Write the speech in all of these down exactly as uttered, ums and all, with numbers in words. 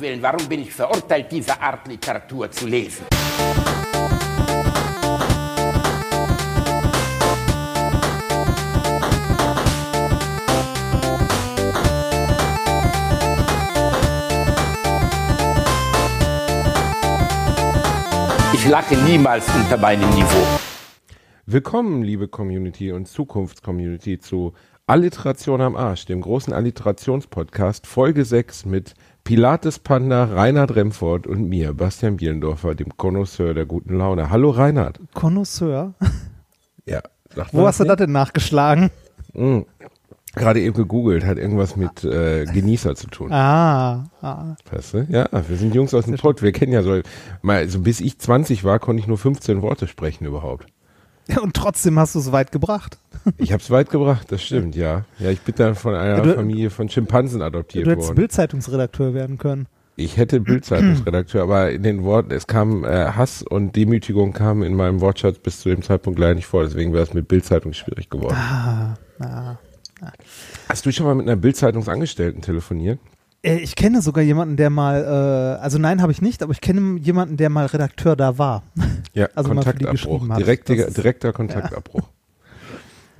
Willen, warum bin ich verurteilt, diese Art Literatur zu lesen? Ich lache niemals unter meinem Niveau. Willkommen, liebe Community und Zukunftscommunity, zu Alliteration am Arsch, dem großen Alliterationspodcast, Folge sechs mit Pilates Panda, Reinhard Remfort und mir, Bastian Bielendorfer, dem Connoisseur der guten Laune. Hallo Reinhard. Connoisseur? Ja. Sagt man. Wo hast du das denn nachgeschlagen? Mhm. Gerade eben gegoogelt, hat irgendwas mit äh, Genießer zu tun. Ah, ah. Weißt du? Ja, wir sind Jungs aus dem Pott. Wir kennen ja so, mal, so bis ich zwanzig war, konnte ich nur fünfzehn Worte sprechen überhaupt. Ja, und trotzdem hast du es weit gebracht. Ich habe es weit gebracht, das stimmt, ja. Ja, ich bin dann von einer ja, du, Familie von Schimpansen adoptiert worden. Du hättest Bild-Zeitungsredakteur werden können. Ich hätte Bild-Zeitungsredakteur, aber in den Worten, es kam äh, Hass und Demütigung kamen in meinem Wortschatz bis zu dem Zeitpunkt leider nicht vor. Deswegen wäre es mit Bild-Zeitung schwierig geworden. Ah, ah. Hast du schon mal mit einer Bild-Zeitungsangestellten telefoniert? Ich kenne sogar jemanden, der mal, äh, also nein, habe ich nicht, aber ich kenne jemanden, der mal Redakteur da war. Ja, also Kontaktabbruch, direkter, direkter Kontaktabbruch.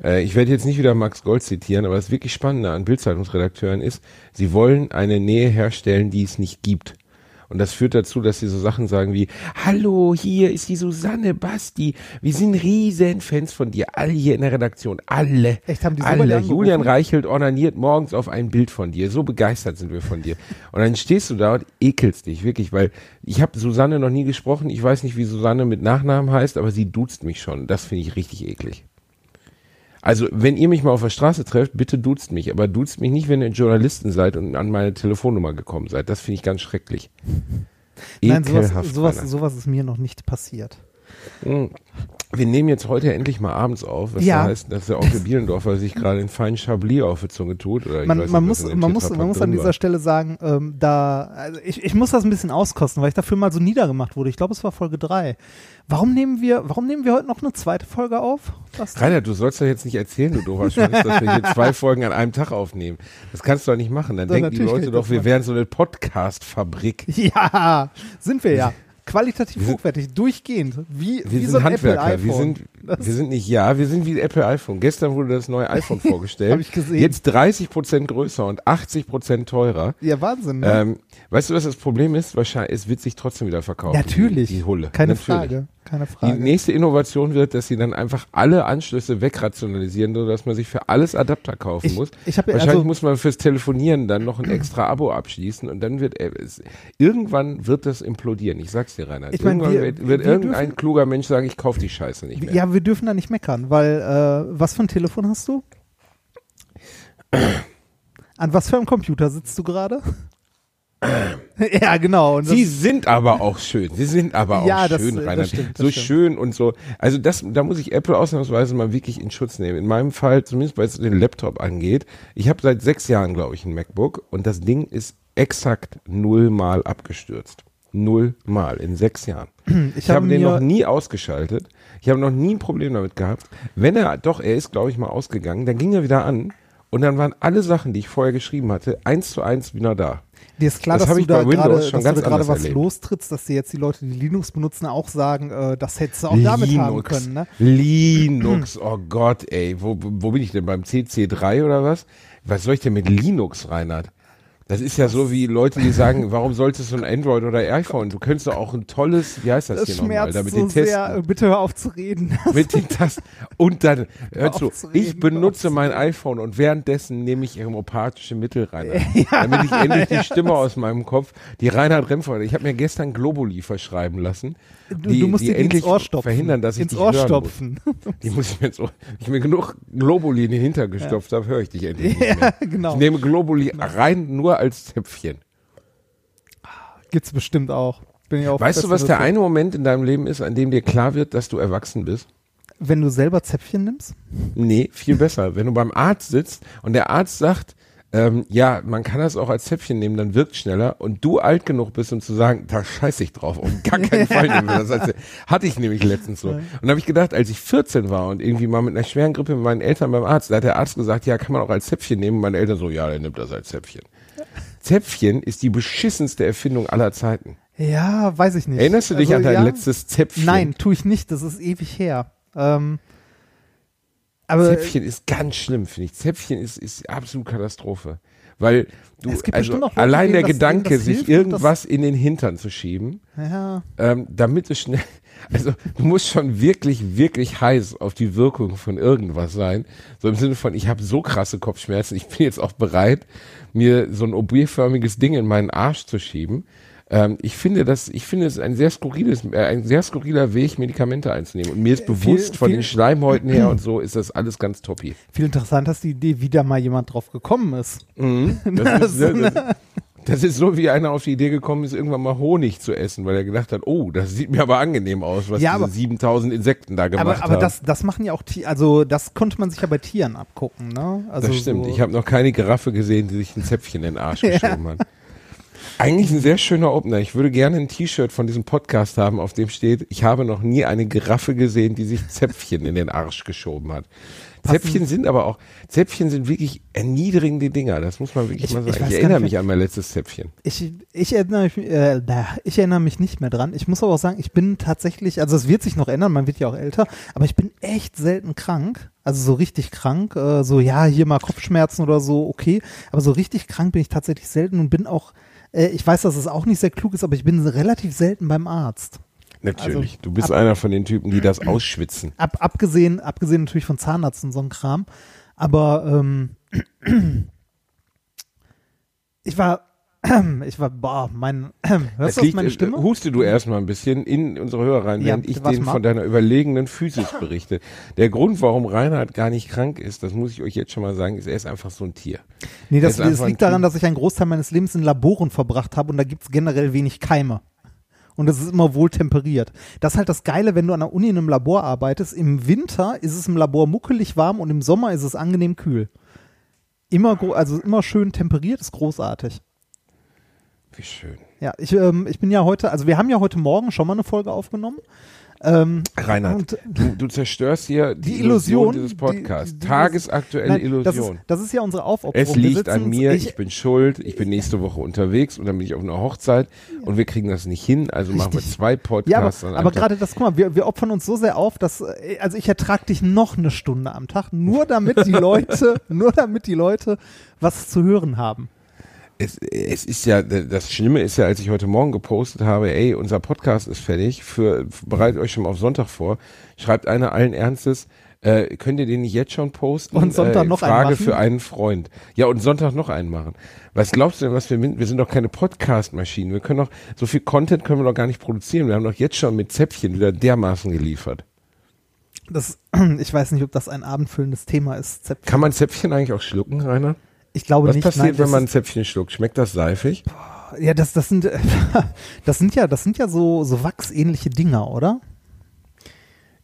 Ja. Äh, ich werde jetzt nicht wieder Max Gold zitieren, aber das wirklich Spannende an Bild-Zeitungsredakteuren ist, sie wollen eine Nähe herstellen, die es nicht gibt. Und das führt dazu, dass sie so Sachen sagen wie, hallo, hier ist die Susanne, Basti, wir sind riesen Fans von dir, alle hier in der Redaktion, alle, Echt, haben die so alle, Julian Reichelt ornaniert morgens auf ein Bild von dir, so begeistert sind wir von dir. Und dann stehst du da und ekelst dich, wirklich, weil ich habe Susanne noch nie gesprochen, ich weiß nicht, wie Susanne mit Nachnamen heißt, aber sie duzt mich schon, das finde ich richtig eklig. Also, wenn ihr mich mal auf der Straße trefft, bitte duzt mich, aber duzt mich nicht, wenn ihr Journalisten seid und an meine Telefonnummer gekommen seid. Das finde ich ganz schrecklich. Nein, sowas, sowas, sowas ist mir noch nicht passiert. Wir nehmen jetzt heute endlich mal abends auf, was ja. da heißt, dass der Onkel Bielendorfer sich gerade den feinen Chablis auf die Zunge tut. Oder man, ich man, nicht, muss, man, muss, man muss an dieser war. Stelle sagen, ähm, da, also ich, ich muss das ein bisschen auskosten, weil ich dafür mal so niedergemacht wurde. Ich glaube, es war Folge drei. Warum nehmen wir, warum nehmen wir heute noch eine zweite Folge auf? Rainer, du sollst doch jetzt nicht erzählen, du doofer Schwanz, dass wir hier zwei Folgen an einem Tag aufnehmen. Das kannst du doch nicht machen. Dann so, denken die Leute doch, wir wären so eine Podcast-Fabrik. Ja, sind wir ja. Qualitativ hochwertig, durchgehend. Wie, wir wie sind so ein Handwerker, Apple wir, sind, wir sind nicht, ja, wir sind wie Apple iPhone. Gestern wurde das neue iPhone vorgestellt. Hab ich gesehen. Jetzt dreißig Prozent größer und achtzig Prozent teurer. Ja, Wahnsinn. Ne? Ähm, weißt du, was das Problem ist? Wahrscheinlich, es wird sich trotzdem wieder verkaufen. Natürlich. Die, die Hulle. Keine Natürlich. Frage. Keine Frage. Die nächste Innovation wird, dass sie dann einfach alle Anschlüsse wegrationalisieren, sodass man sich für alles Adapter kaufen ich, muss. Ich hab ja Wahrscheinlich also muss man fürs Telefonieren dann noch ein extra Abo abschließen und dann wird es, irgendwann wird das implodieren. Ich sag's dir, Reinhard. Ich mein, irgendwann wir, wird, wird wir irgendein dürfen, kluger Mensch sagen, ich kaufe die Scheiße nicht mehr. Ja, wir dürfen da nicht meckern, weil äh, was für ein Telefon hast du? An was für einem Computer sitzt du gerade? Ja, genau. Und Sie sind aber auch schön. Sie sind aber auch ja, schön, das, Reinhard. Das stimmt, das so stimmt. schön und so. Also das, da muss ich Apple ausnahmsweise mal wirklich in Schutz nehmen. In meinem Fall, zumindest was den Laptop angeht, ich habe seit sechs Jahren, glaube ich, ein MacBook und das Ding ist exakt nullmal abgestürzt. Nullmal in sechs Jahren. Ich, ich habe den noch nie ausgeschaltet. Ich habe noch nie ein Problem damit gehabt. Wenn er, doch, er ist, glaube ich, mal ausgegangen, dann ging er wieder an. Und dann waren alle Sachen, die ich vorher geschrieben hatte, eins zu eins wieder da. Dir ist klar, das dass, du da grade, dass du da gerade was erlebt. Lostrittst, dass dir jetzt die Leute, die Linux benutzen, auch sagen, äh, das hättest du auch Linux, damit haben können. Ne? Linux, oh Gott, ey, wo, wo bin ich denn, beim C C drei oder was? Was soll ich denn mit Linux, Reinhard? Das ist ja so wie Leute, die sagen, warum solltest du ein Android oder ein iPhone? Du könntest doch auch ein tolles, wie heißt das, das hier nochmal? Das schmerzt so sehr, bitte hör auf zu reden. Mit den Tasten. Und dann, hör zu, ich benutze mein iPhone und währenddessen nehme ich homöopathische Mittel rein. Ja, damit ich endlich ja, die Stimme aus meinem Kopf, die Reinhard Remfort, ich habe mir gestern Globuli verschreiben lassen. Die, du musst die, die endlich ins Ohr stopfen. Verhindern, dass ich ins dich Ohr hören stopfen. Muss. Die muss ich mir jetzt, ich mir genug Globuli in den Hintern gestopft ja. habe, höre ich dich endlich nicht mehr. Ja, genau. Ich nehme Globuli rein, nur als Zäpfchen. Gibt's bestimmt auch. Bin ich auch weißt du, was der eine Moment in deinem Leben ist, an dem dir klar wird, dass du erwachsen bist? Wenn du selber Zäpfchen nimmst? Nee, viel besser. Wenn du beim Arzt sitzt und der Arzt sagt, ähm, ja, man kann das auch als Zäpfchen nehmen, dann wirkt schneller und du alt genug bist, um zu sagen, da scheiße ich drauf, auf gar keinen Fall nehmen wir das. Als, hatte ich nämlich letztens so. Und da habe ich gedacht, als ich vierzehn war und irgendwie mal mit einer schweren Grippe mit meinen Eltern beim Arzt, da hat der Arzt gesagt, ja, kann man auch als Zäpfchen nehmen. Und meine Eltern so, ja, der nimmt das als Zäpfchen. Zäpfchen ist die beschissenste Erfindung aller Zeiten. Ja, weiß ich nicht. Erinnerst du dich also, an dein ja? letztes Zäpfchen? Nein, tue ich nicht. Das ist ewig her. Ähm, aber Zäpfchen ist ganz schlimm, finde ich. Zäpfchen ist, ist absolut Katastrophe. Weil du, also noch allein gehen, der dass, Gedanke, dass hilft, sich irgendwas in den Hintern zu schieben, ja. ähm, damit es schnell, also du musst schon wirklich, wirklich heiß auf die Wirkung von irgendwas sein. So im Sinne von, ich habe so krasse Kopfschmerzen, ich bin jetzt auch bereit, mir so ein obierförmiges Ding in meinen Arsch zu schieben. Ähm, ich finde das, ich finde es ein sehr skurriles, äh, ein sehr skurriler Weg, Medikamente einzunehmen. Und mir ist bewusst, viel, von viel, den Schleimhäuten her und so ist das alles ganz toppi. Viel interessant, dass die Idee, wie da mal jemand drauf gekommen ist. Mhm, das, das, ist das, das ist so, wie einer auf die Idee gekommen ist, irgendwann mal Honig zu essen, weil er gedacht hat, oh, das sieht mir aber angenehm aus, was ja, diese aber, siebentausend Insekten da gemacht haben. Aber, aber das, das machen ja auch Tiere, also das konnte man sich ja bei Tieren abgucken, ne? Also das stimmt, so. Ich habe noch keine Giraffe gesehen, die sich ein Zäpfchen in den Arsch geschoben hat. Eigentlich ein sehr schöner Opener. Ich würde gerne ein T-Shirt von diesem Podcast haben, auf dem steht, ich habe noch nie eine Giraffe gesehen, die sich Zäpfchen in den Arsch geschoben hat. Passend. Zäpfchen sind aber auch, Zäpfchen sind wirklich erniedrigende Dinger. Das muss man wirklich ich, mal sagen. Ich, ich erinnere mich an mein letztes Zäpfchen. Ich, ich, erinnere mich, äh, ich erinnere mich nicht mehr dran. Ich muss aber auch sagen, ich bin tatsächlich, also es wird sich noch ändern, man wird ja auch älter, aber ich bin echt selten krank. Also so richtig krank, äh, so ja, hier mal Kopfschmerzen oder so, okay. Aber so richtig krank bin ich tatsächlich selten und bin auch ich weiß, dass es auch nicht sehr klug ist, aber ich bin relativ selten beim Arzt. Natürlich, also, du bist ab, einer von den Typen, die das ausschwitzen. Ab, abgesehen, abgesehen natürlich von Zahnarzt und so ein Kram, aber ähm, ich war, ich war, boah, mein, hörst du auf meine Stimme? Äh, huste du erstmal ein bisschen in unsere Hörer rein, während ja, ich denen von deiner überlegenen Physis berichte. Der Grund, warum Reinhard gar nicht krank ist, das muss ich euch jetzt schon mal sagen, ist, er ist einfach so ein Tier. Nee, das, das liegt daran, dass ich einen Großteil meines Lebens in Laboren verbracht habe und da gibt's generell wenig Keime. Und das ist immer wohl temperiert. Das ist halt das Geile, wenn du an der Uni in einem Labor arbeitest. Im Winter ist es im Labor muckelig warm und im Sommer ist es angenehm kühl. Immer, also immer schön temperiert, ist großartig. Wie schön. Ja, ich, ähm, ich bin ja heute, also wir haben ja heute Morgen schon mal eine Folge aufgenommen. Ähm, Reinhard, und, du, du zerstörst hier die, die Illusion, Illusion dieses Podcasts. Die, die, Tagesaktuelle nein, Illusion. Das ist, das ist ja unsere Aufopferung. Es liegt an mir, ich, ich bin schuld, ich bin nächste Woche unterwegs und dann bin ich auf einer Hochzeit ja. und wir kriegen das nicht hin, also richtig. Machen wir zwei Podcasts. Ja, aber aber gerade das, guck mal, wir, wir opfern uns so sehr auf, dass, also ich ertrage dich noch eine Stunde am Tag, nur damit die Leute, nur damit die Leute was zu hören haben. Es, es ist ja, das Schlimme ist ja, als ich heute Morgen gepostet habe, ey, unser Podcast ist fertig, für, bereitet euch schon mal auf Sonntag vor, schreibt einer allen Ernstes, äh, könnt ihr den nicht jetzt schon posten? Und Sonntag äh, noch einen machen? Frage für einen Freund. Ja, und Sonntag noch einen machen. Was glaubst du denn, was wir, wir sind doch keine Podcast-Maschinen, wir können doch, so viel Content können wir doch gar nicht produzieren, wir haben doch jetzt schon mit Zäpfchen wieder dermaßen geliefert. Das, ich weiß nicht, ob das ein abendfüllendes Thema ist, Zäpfchen. Kann man Zäpfchen eigentlich auch schlucken, Rainer? Ich glaube was nicht. Was passiert, nein, wenn man ein Zäpfchen schluckt? Schmeckt das seifig? Ja, das, das sind, das sind ja, das sind ja so, so wachsähnliche Dinger, oder?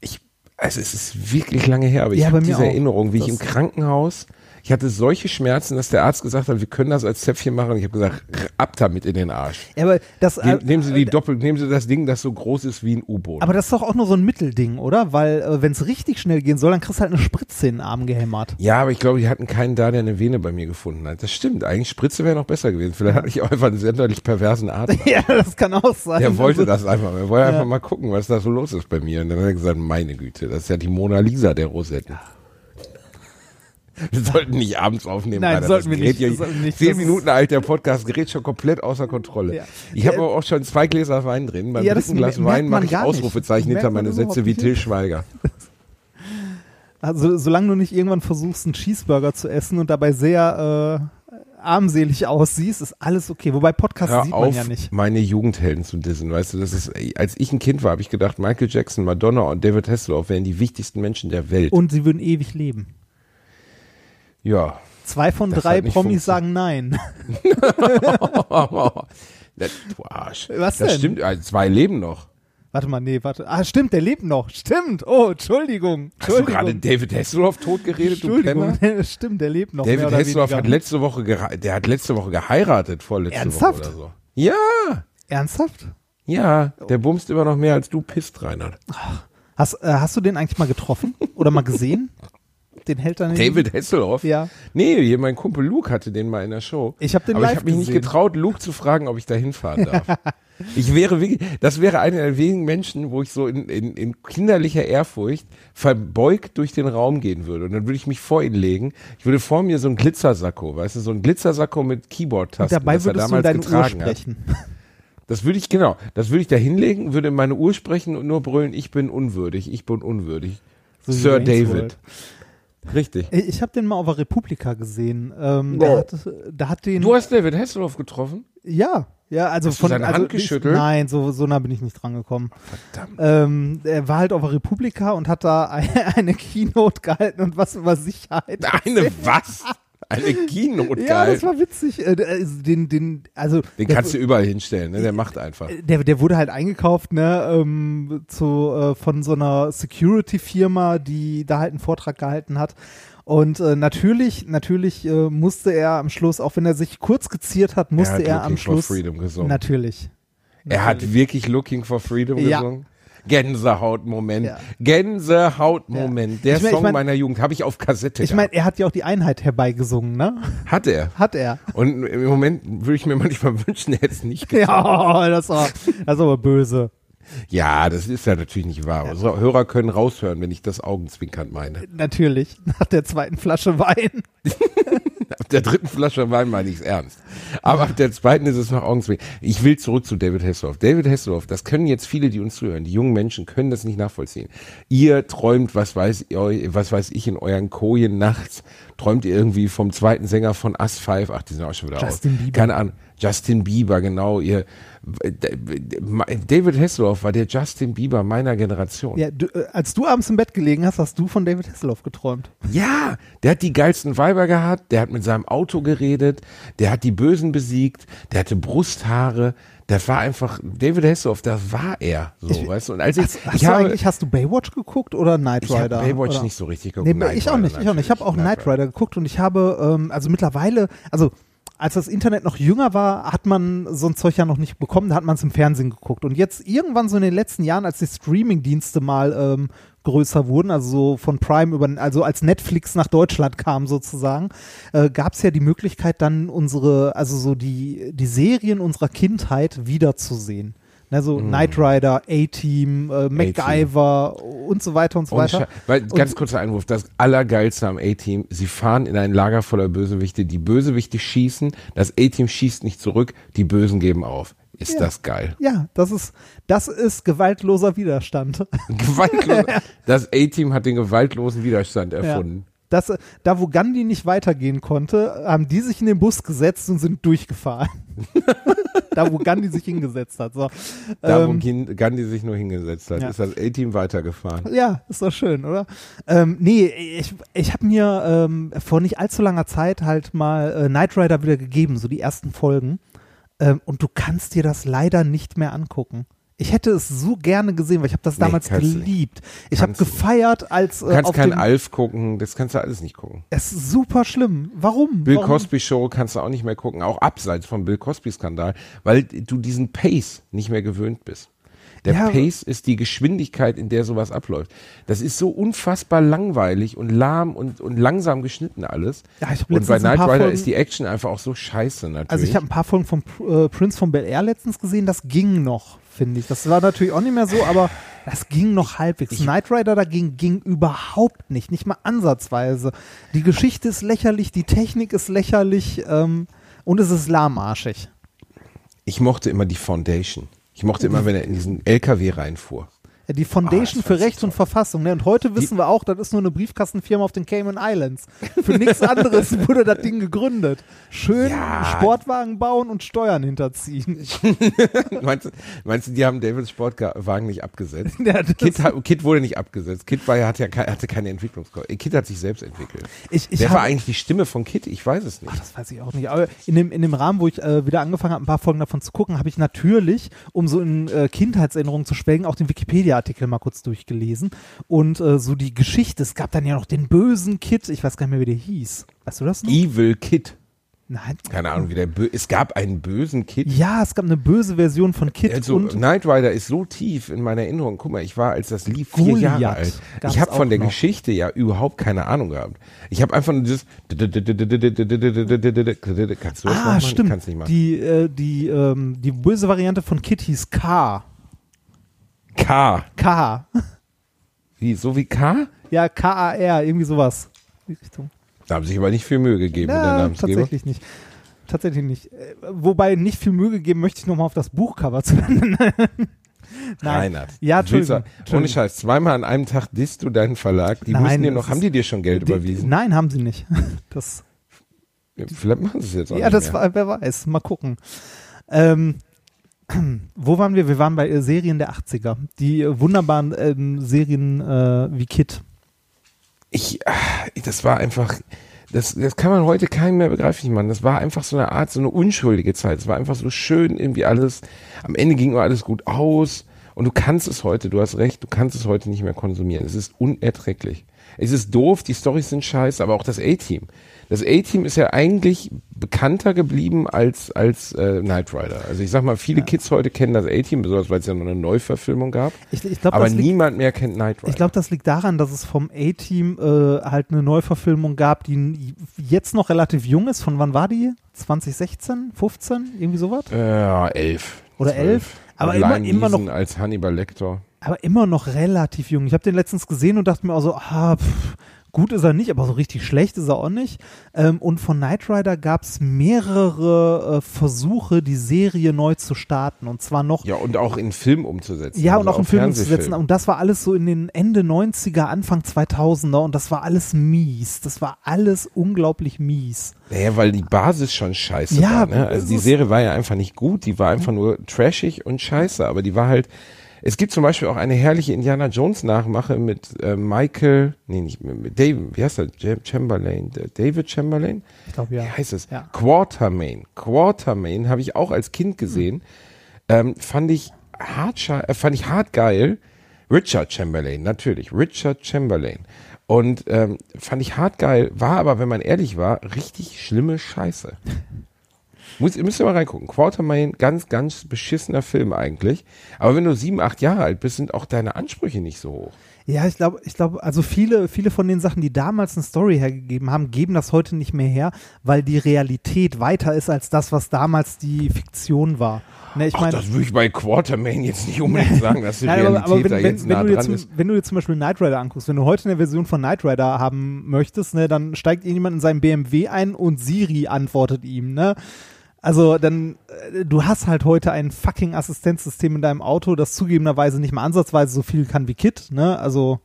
Ich, also es ist wirklich lange her, aber ja, ich habe diese auch. Erinnerung, wie das ich im Krankenhaus, ich hatte solche Schmerzen, dass der Arzt gesagt hat, wir können das als Zäpfchen machen. Und ich habe gesagt, ab damit in den Arsch. Ja, aber das, äh, nehmen Sie die Doppel, nehmen Sie das Ding, das so groß ist wie ein U-Boot. Aber das ist doch auch nur so ein Mittelding, oder? Weil äh, wenn es richtig schnell gehen soll, dann kriegst du halt eine Spritze in den Arm gehämmert. Ja, aber ich glaube, die hatten keinen da, der eine Vene bei mir gefunden hat. Das stimmt, eigentlich Spritze wäre noch besser gewesen. Vielleicht hatte ich auch einfach einen senderlich perversen Arzt. Ja, das kann auch sein. Der wollte also, das einfach. Er wollte ja. einfach mal gucken, was da so los ist bei mir. Und dann hat er gesagt, meine Güte, das ist ja die Mona Lisa der Rosetten. Ja. Wir sollten nicht abends aufnehmen. Nein, Alter. sollten das wir nicht. Ja, sollten nicht. Zehn Minuten alt, der Podcast gerät schon komplett außer Kontrolle. Ja. Ich habe aber auch schon zwei Gläser Wein drin. Beim ja, dritten Glas Wein mache ich Ausrufezeichen hinter meine Sätze wie Till Schweiger. Also solange du nicht irgendwann versuchst, einen Cheeseburger zu essen und dabei sehr äh, armselig aussiehst, ist alles okay. Wobei Podcasts Hör sieht man auf, ja nicht. Meine Jugendhelden zu dissen, weißt du, das ist, als ich ein Kind war, habe ich gedacht, Michael Jackson, Madonna und David Hasselhoff wären die wichtigsten Menschen der Welt. Und sie würden ewig leben. Ja. Zwei von drei Promis sagen nein. das, du Arsch. Was denn? Das stimmt, also zwei leben noch. Warte mal, nee, warte. Ah, stimmt, der lebt noch. Stimmt. Oh, Entschuldigung. Hast du gerade David Hasselhoff tot geredet, du Penner? Stimmt, der lebt noch. David Hasselhoff hat letzte Woche geheiratet, der hat letzte Woche geheiratet, vorletzte Ernsthaft? Woche oder so. Ja. Ernsthaft? Ja, der bumst immer noch mehr als du pisst, Reinhard. Hast, äh, hast du den eigentlich mal getroffen oder mal gesehen? Den hält dann David Hasselhoff? Ja. Nee, hier mein Kumpel Luke hatte den mal in der Show. Ich habe den aber live ich habe mich gesehen. Nicht getraut, Luke zu fragen, ob ich da hinfahren darf. Ich wäre wirklich, das wäre einer der wenigen Menschen, wo ich so in, in, in kinderlicher Ehrfurcht verbeugt durch den Raum gehen würde. Und dann würde ich mich vor ihn legen. Ich würde vor mir so einen Glitzersacko, weißt du, so einen Glitzersacko mit Keyboard-Tasten, dabei das er damals du getragen Uhr sprechen. Hat. Das würde ich, genau, das würde ich da hinlegen, würde in meine Uhr sprechen und nur brüllen, ich bin unwürdig, ich bin unwürdig. So Sir David. World. Richtig. Ich habe den mal auf der Republika gesehen. Ähm, wow. da hat, da hat den, du hast David Hasselhoff getroffen? Ja. Ja, also hast von du seine also Hand geschüttelt? Nicht, nein, so, so nah bin ich nicht dran gekommen. Verdammt. Ähm, er war halt auf der Republika und hat da eine, eine Keynote gehalten und was über Sicherheit. Eine erzählt. Was? Eine Keynote gehalten? Ja, das war witzig. Den, den, also, den kannst der, du überall hinstellen, ne? Der macht einfach. Der, der wurde halt eingekauft, ne, ähm, zu, äh, von so einer Security-Firma, die da halt einen Vortrag gehalten hat. Und äh, natürlich, natürlich äh, musste er am Schluss, auch wenn er sich kurz geziert hat, musste er, hat er am Schluss. Looking for Freedom gesungen. Natürlich. Er natürlich. Hat wirklich Looking for Freedom ja. gesungen. Gänsehautmoment. Ja. Gänsehautmoment. Ja. Der ich mein, Song ich mein, meiner Jugend habe ich auf Kassette. Ich meine, er hat ja auch die Einheit herbeigesungen, ne? Hat er. Hat er. Und im Moment würde ich mir manchmal wünschen, er hätte es nicht getan. Ja, das war, das war aber böse. Ja, das ist ja natürlich nicht wahr. Unsere also, Hörer können raushören, wenn ich das augenzwinkernd meine. Natürlich, nach der zweiten Flasche Wein. Ab der dritten Flasche Wein meine ich es ernst. Aber ab der zweiten ist es noch augenzwinkern. Ich will zurück zu David Hasselhoff. David Hasselhoff, das können jetzt viele, die uns zuhören, die jungen Menschen können das nicht nachvollziehen. Ihr träumt, was weiß, was weiß ich, in euren Kojen nachts, träumt ihr irgendwie vom zweiten Sänger von Us Five, ach, die sind auch schon wieder aus. Keine Ahnung. Justin Bieber, genau. Ihr, David Hasselhoff war der Justin Bieber meiner Generation. Ja, du, als du abends im Bett gelegen hast, hast du von David Hasselhoff geträumt. Ja, der hat die geilsten Weiber gehabt, der hat mit seinem Auto geredet, der hat die Bösen besiegt, der hatte Brusthaare. Das war einfach, David Hasselhoff, das war er. So, ich, weißt du? Und als ich, hast, ich hast, habe, du eigentlich, hast du Baywatch geguckt oder Knight Rider? Ich habe Baywatch oder? Nicht so richtig geguckt. Nee, ich, Rider, auch nicht, ich auch nicht. Ich habe auch Knight Rider. Rider geguckt und ich habe, ähm, also mittlerweile, also als das Internet noch jünger war, hat man so ein Zeug ja noch nicht bekommen, da hat man es im Fernsehen geguckt. Und jetzt irgendwann so in den letzten Jahren, als die Streaming-Dienste mal ähm, größer wurden, also so von Prime über, also als Netflix nach Deutschland kam sozusagen, äh, gab es ja die Möglichkeit dann unsere, also so die, die Serien unserer Kindheit wiederzusehen. Ne, so mm. Knight Rider, A-Team, äh, MacGyver und so weiter und so weiter. Weil, ganz kurzer Einwurf, das Allergeilste am A-Team, sie fahren in ein Lager voller Bösewichte, die Bösewichte schießen, das A-Team schießt nicht zurück, die Bösen geben auf. Ist ja. das geil. Ja, das ist, das ist gewaltloser Widerstand. Gewaltloser, das A-Team hat den gewaltlosen Widerstand erfunden. Ja. Das, da wo Gandhi nicht weitergehen konnte, haben die sich in den Bus gesetzt und sind durchgefahren. Da wo Gandhi sich hingesetzt hat. So. Da wo ähm, Gandhi sich nur hingesetzt hat, ja. ist das A-Team weitergefahren. Ja, ist doch schön, oder? Ähm, nee, ich, ich habe mir ähm, vor nicht allzu langer Zeit halt mal äh, Knight Rider wieder gegeben, so die ersten Folgen. Ähm, und du kannst dir das leider nicht mehr angucken. Ich hätte es so gerne gesehen, weil ich habe das damals nee, geliebt. Ich habe gefeiert, als äh, Du kannst auf kein Alf gucken, das kannst du alles nicht gucken. Es ist super schlimm. Warum? Bill Warum? Cosby Show kannst du auch nicht mehr gucken, auch abseits vom Bill Cosby Skandal, weil du diesen Pace nicht mehr gewöhnt bist. Der ja, Pace ist die Geschwindigkeit, in der sowas abläuft. Das ist so unfassbar langweilig und lahm und, und langsam geschnitten alles. Ja, ich und bei Knight Rider ist die Action einfach auch so scheiße natürlich. Also ich habe ein paar Folgen von äh, Prince von Bel-Air letztens gesehen, das ging noch, finde ich. Das war natürlich auch nicht mehr so, aber das ging noch halbwegs. Ich Knight Rider dagegen ging überhaupt nicht, nicht mal ansatzweise. Die Geschichte ist lächerlich, die Technik ist lächerlich ähm, und es ist lahmarschig. Ich mochte immer die Foundation. Ich mochte immer, wenn er in diesen L K W reinfuhr. Ja, die Foundation ah, für Recht und Verfassung. Ne? Und heute wissen die, wir auch, das ist nur eine Briefkastenfirma auf den Cayman Islands. Für nichts anderes wurde das Ding gegründet. Schön ja. Sportwagen bauen und Steuern hinterziehen. meinst, meinst du, die haben Davids Sportwagen nicht abgesetzt? Ja, KITT, hat, KITT wurde nicht abgesetzt. KITT war, hat ja, hatte keine Entwicklungskosten. KITT hat sich selbst entwickelt. Ich, ich Wer hab, war eigentlich die Stimme von KITT? Ich weiß es nicht. Ach, das weiß ich auch nicht. Aber in dem, in dem Rahmen, wo ich äh, wieder angefangen habe, ein paar Folgen davon zu gucken, habe ich natürlich, um so in äh, Kindheitserinnerungen zu schwelgen, auch den Wikipedia Artikel mal kurz durchgelesen und äh, so die Geschichte, es gab dann ja noch den bösen KITT, ich weiß gar nicht mehr, wie der hieß. Weißt du das noch? Evil KITT. Nein. Keine Ahnung, wie der Bö- es gab einen bösen Kit. Ja, es gab eine böse Version von Kit. Also, und Knight Rider ist so tief in meiner Erinnerung. Guck mal, ich war, als das lief, vier Goliath Jahre alt. Ich habe von der noch. Geschichte ja überhaupt keine Ahnung gehabt. Ich habe einfach nur dieses Kannst du das ah, stimmt. Kannst nicht machen. Die, äh, die, ähm, die böse Variante von Kit hieß K. K. K. Wie, so wie K? Ja, K A R, irgendwie sowas. Die Richtung. Da haben sich aber nicht viel Mühe gegeben in der Namensgebung. Tatsächlich nicht. Tatsächlich nicht. Wobei, nicht viel Mühe gegeben, möchte ich nochmal auf das Buchcover zu nennen. Reinhard. Ja, Entschuldigung. Ohne Scheiß, zweimal an einem Tag disst du deinen Verlag. Die müssen dir noch, haben die dir schon Geld überwiesen? Nein, haben sie nicht. Das. Vielleicht machen sie es jetzt auch nicht mehr. Ja, das war, wer weiß. Mal gucken. Ähm. Wo waren wir? Wir waren bei äh, Serien der achtziger. Die äh, wunderbaren ähm, Serien äh, wie K I T T. Ich, das war einfach, das, das kann man heute keinem mehr begreiflich machen. Das war einfach so eine Art, so eine unschuldige Zeit. Es war einfach so schön irgendwie alles. Am Ende ging nur alles gut aus. Und du kannst es heute, du hast recht, du kannst es heute nicht mehr konsumieren. Es ist unerträglich. Es ist doof, die Storys sind scheiße, aber auch das A-Team. Das A-Team ist ja eigentlich bekannter geblieben als, als äh, Knight Rider. Also ich sag mal, viele ja. Kids heute kennen das A-Team, besonders weil es ja noch eine Neuverfilmung gab. Ich, ich glaub, aber niemand liegt, mehr kennt Knight Rider. Ich glaube, das liegt daran, dass es vom A-Team äh, halt eine Neuverfilmung gab, die jetzt noch relativ jung ist. Von wann war die? zwanzig sechzehn? fünfzehn? Irgendwie sowas? Ja, äh, elf. Oder zwölf. elf? Aber immer, immer noch als Hannibal Lecter. Aber immer noch relativ jung. Ich habe den letztens gesehen und dachte mir auch so, ah, pff, gut ist er nicht, aber so richtig schlecht ist er auch nicht. Ähm, und von Knight Rider gab es mehrere äh, Versuche, die Serie neu zu starten. Und zwar noch... Ja, und auch in Film umzusetzen. Ja, also und auch in Film umzusetzen. Und das war alles so in den Ende neunziger, Anfang zweitausender. Und das war alles mies. Das war alles unglaublich mies. Naja, weil die Basis schon scheiße ja, war. Ne? Also die Serie war ja einfach nicht gut. Die war einfach nur trashig und scheiße. Aber die war halt... Es gibt zum Beispiel auch eine herrliche Indiana Jones Nachmache mit äh, Michael, nee, nicht mit David, wie heißt er? Chamberlain, David Chamberlain? Ich glaube, ja. Wie heißt es? Ja. Quatermain. Quatermain habe ich auch als Kind gesehen. Mhm. Ähm, fand ich hart, äh, fand ich hart geil. Richard Chamberlain, natürlich. Richard Chamberlain. Und ähm, fand ich hart geil, war aber, wenn man ehrlich war, richtig schlimme Scheiße. Muss, müsst ihr mal reingucken. Quatermain, ganz, ganz beschissener Film eigentlich. Aber wenn du sieben, acht Jahre alt bist, sind auch deine Ansprüche nicht so hoch. Ja, ich glaube, ich glaube, also viele, viele von den Sachen, die damals eine Story hergegeben haben, geben das heute nicht mehr her, weil die Realität weiter ist als das, was damals die Fiktion war. Ne, ich Ach, mein, das würde ich bei Quatermain jetzt nicht unbedingt sagen, dass die Realität nein, aber, aber wenn, da jetzt wenn, nah wenn dran zum, ist. Wenn du dir zum Beispiel Knight Rider anguckst, wenn du heute eine Version von Knight Rider haben möchtest, ne, dann steigt irgendjemand in seinem B M W ein und Siri antwortet ihm, ne? Also dann, du hast halt heute ein fucking Assistenzsystem in deinem Auto, das zugegebenerweise nicht mal ansatzweise so viel kann wie K I T T, ne? Also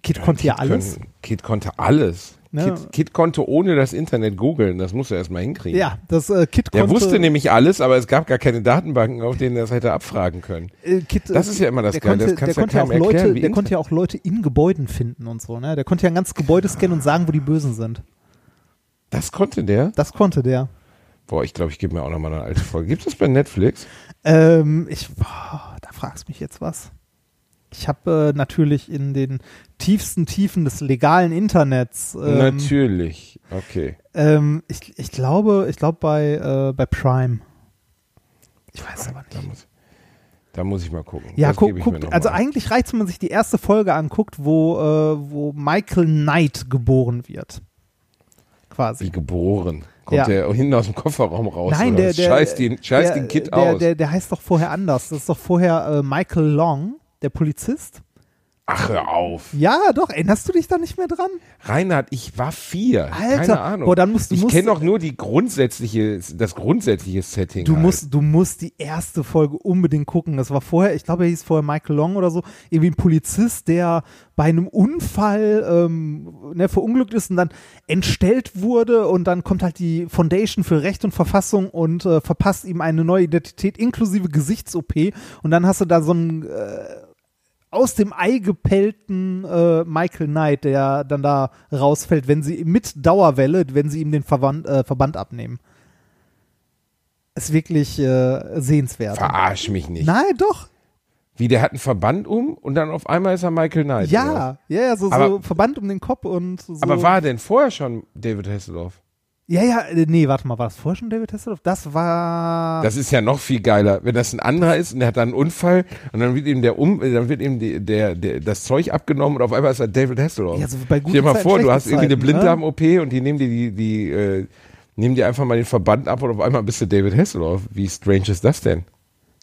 K I T T ja, konnte Kit ja alles. Können, K I T T konnte alles. Ne? K I T T, K I T T konnte ohne das Internet googeln, das musst du erstmal hinkriegen. Ja, das äh, K I T T konnte... Der wusste nämlich alles, aber es gab gar keine Datenbanken, auf denen er das hätte abfragen können. Äh, K I T T, das ist ja immer das Geile, das kannst du ja keinem erklären. Leute, der Inter- konnte ja auch Leute in Gebäuden finden und so, ne? Der konnte ja ein ganzes Gebäude scannen und sagen, wo die Bösen sind. Das konnte der? Das konnte der. Boah, ich glaube, ich gebe mir auch nochmal eine alte Folge. Gibt es das bei Netflix? Ähm, ich, boah, da fragst du mich jetzt was. Ich habe äh, natürlich in den tiefsten Tiefen des legalen Internets. Ähm, natürlich, okay. Ähm, ich, ich glaube, ich glaube bei, äh, bei Prime. Ich weiß aber nicht. Da muss, da muss ich mal gucken. Ja, guck, guck, also eigentlich reicht es, wenn man sich die erste Folge anguckt, wo, äh, wo Michael Knight geboren wird. Quasi. Wie geboren? Kommt ja. der hinten aus dem Kofferraum raus? Nein, der, der, scheiß den, scheiß der, den Kid der, aus. Der, der, der heißt doch vorher anders. Das ist doch vorher äh, Michael Long, der Polizist. Ach, hör auf. Ja, doch. Erinnerst du dich da nicht mehr dran? Reinhard, ich war vier. Alter, keine Ahnung. Boah, dann musst, du ich kenne doch nur die grundsätzliche, das grundsätzliche Setting. Du, halt. musst, du musst die erste Folge unbedingt gucken. Das war vorher, ich glaube, er hieß vorher Michael Long oder so. Irgendwie ein Polizist, der bei einem Unfall ähm, ne, verunglückt ist und dann entstellt wurde und dann kommt halt die Foundation für Recht und Verfassung und äh, verpasst ihm eine neue Identität inklusive Gesichts-O P und dann hast du da so einen äh, aus dem Ei gepellten äh, Michael Knight, der dann da rausfällt, wenn sie mit Dauerwelle, wenn sie ihm den Verwand, äh, Verband abnehmen. Ist wirklich äh, sehenswert. Verarsch mich nicht. Nein, doch. Wie, der hat einen Verband um und dann auf einmal ist er Michael Knight. Ja, ja, yeah, so, so aber, Verband um den Kopf und so. Aber war er denn vorher schon David Hasselhoff? Ja, ja, nee, warte mal, war das vorher schon David Hasselhoff? Das war... Das ist ja noch viel geiler, wenn das ein anderer ist und der hat dann einen Unfall und dann wird ihm der um, dann wird ihm die, der, der, das Zeug abgenommen und auf einmal ist er David Hasselhoff. Ja, so bei guten Zeiten, schlechten Zeiten, stell dir mal vor, du hast irgendwie eine Blinddarm-O P und die nehmen dir die, die äh, nehmen dir einfach mal den Verband ab und auf einmal bist du David Hasselhoff. Wie strange ist das denn?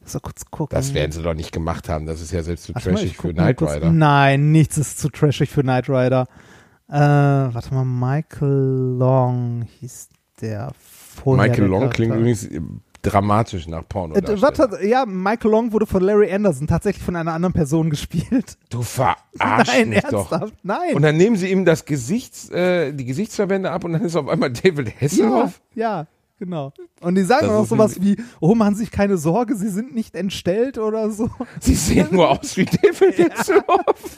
So, kurz gucken. Das werden sie doch nicht gemacht haben, das ist ja selbst zu warte trashig mal, für Knight Rider. Nein, nichts ist zu trashig für Knight Rider. Äh, warte mal, Michael Long hieß der vorher. Michael Long klingt übrigens dramatisch nach Porno. Äh, warte, ja, Michael Long wurde von Larry Anderson tatsächlich von einer anderen Person gespielt. Du verarsch nein, mich ernsthaft? Doch. Nein. Und dann nehmen sie ihm das Gesichts, äh, die Gesichtsverbände ab und dann ist auf einmal David Hasselhoff. Ja, ja, genau. Und die sagen auch sowas wie, oh, machen Sie sich keine Sorge, Sie sind nicht entstellt oder so. Sie sehen nur aus wie David Hasselhoff.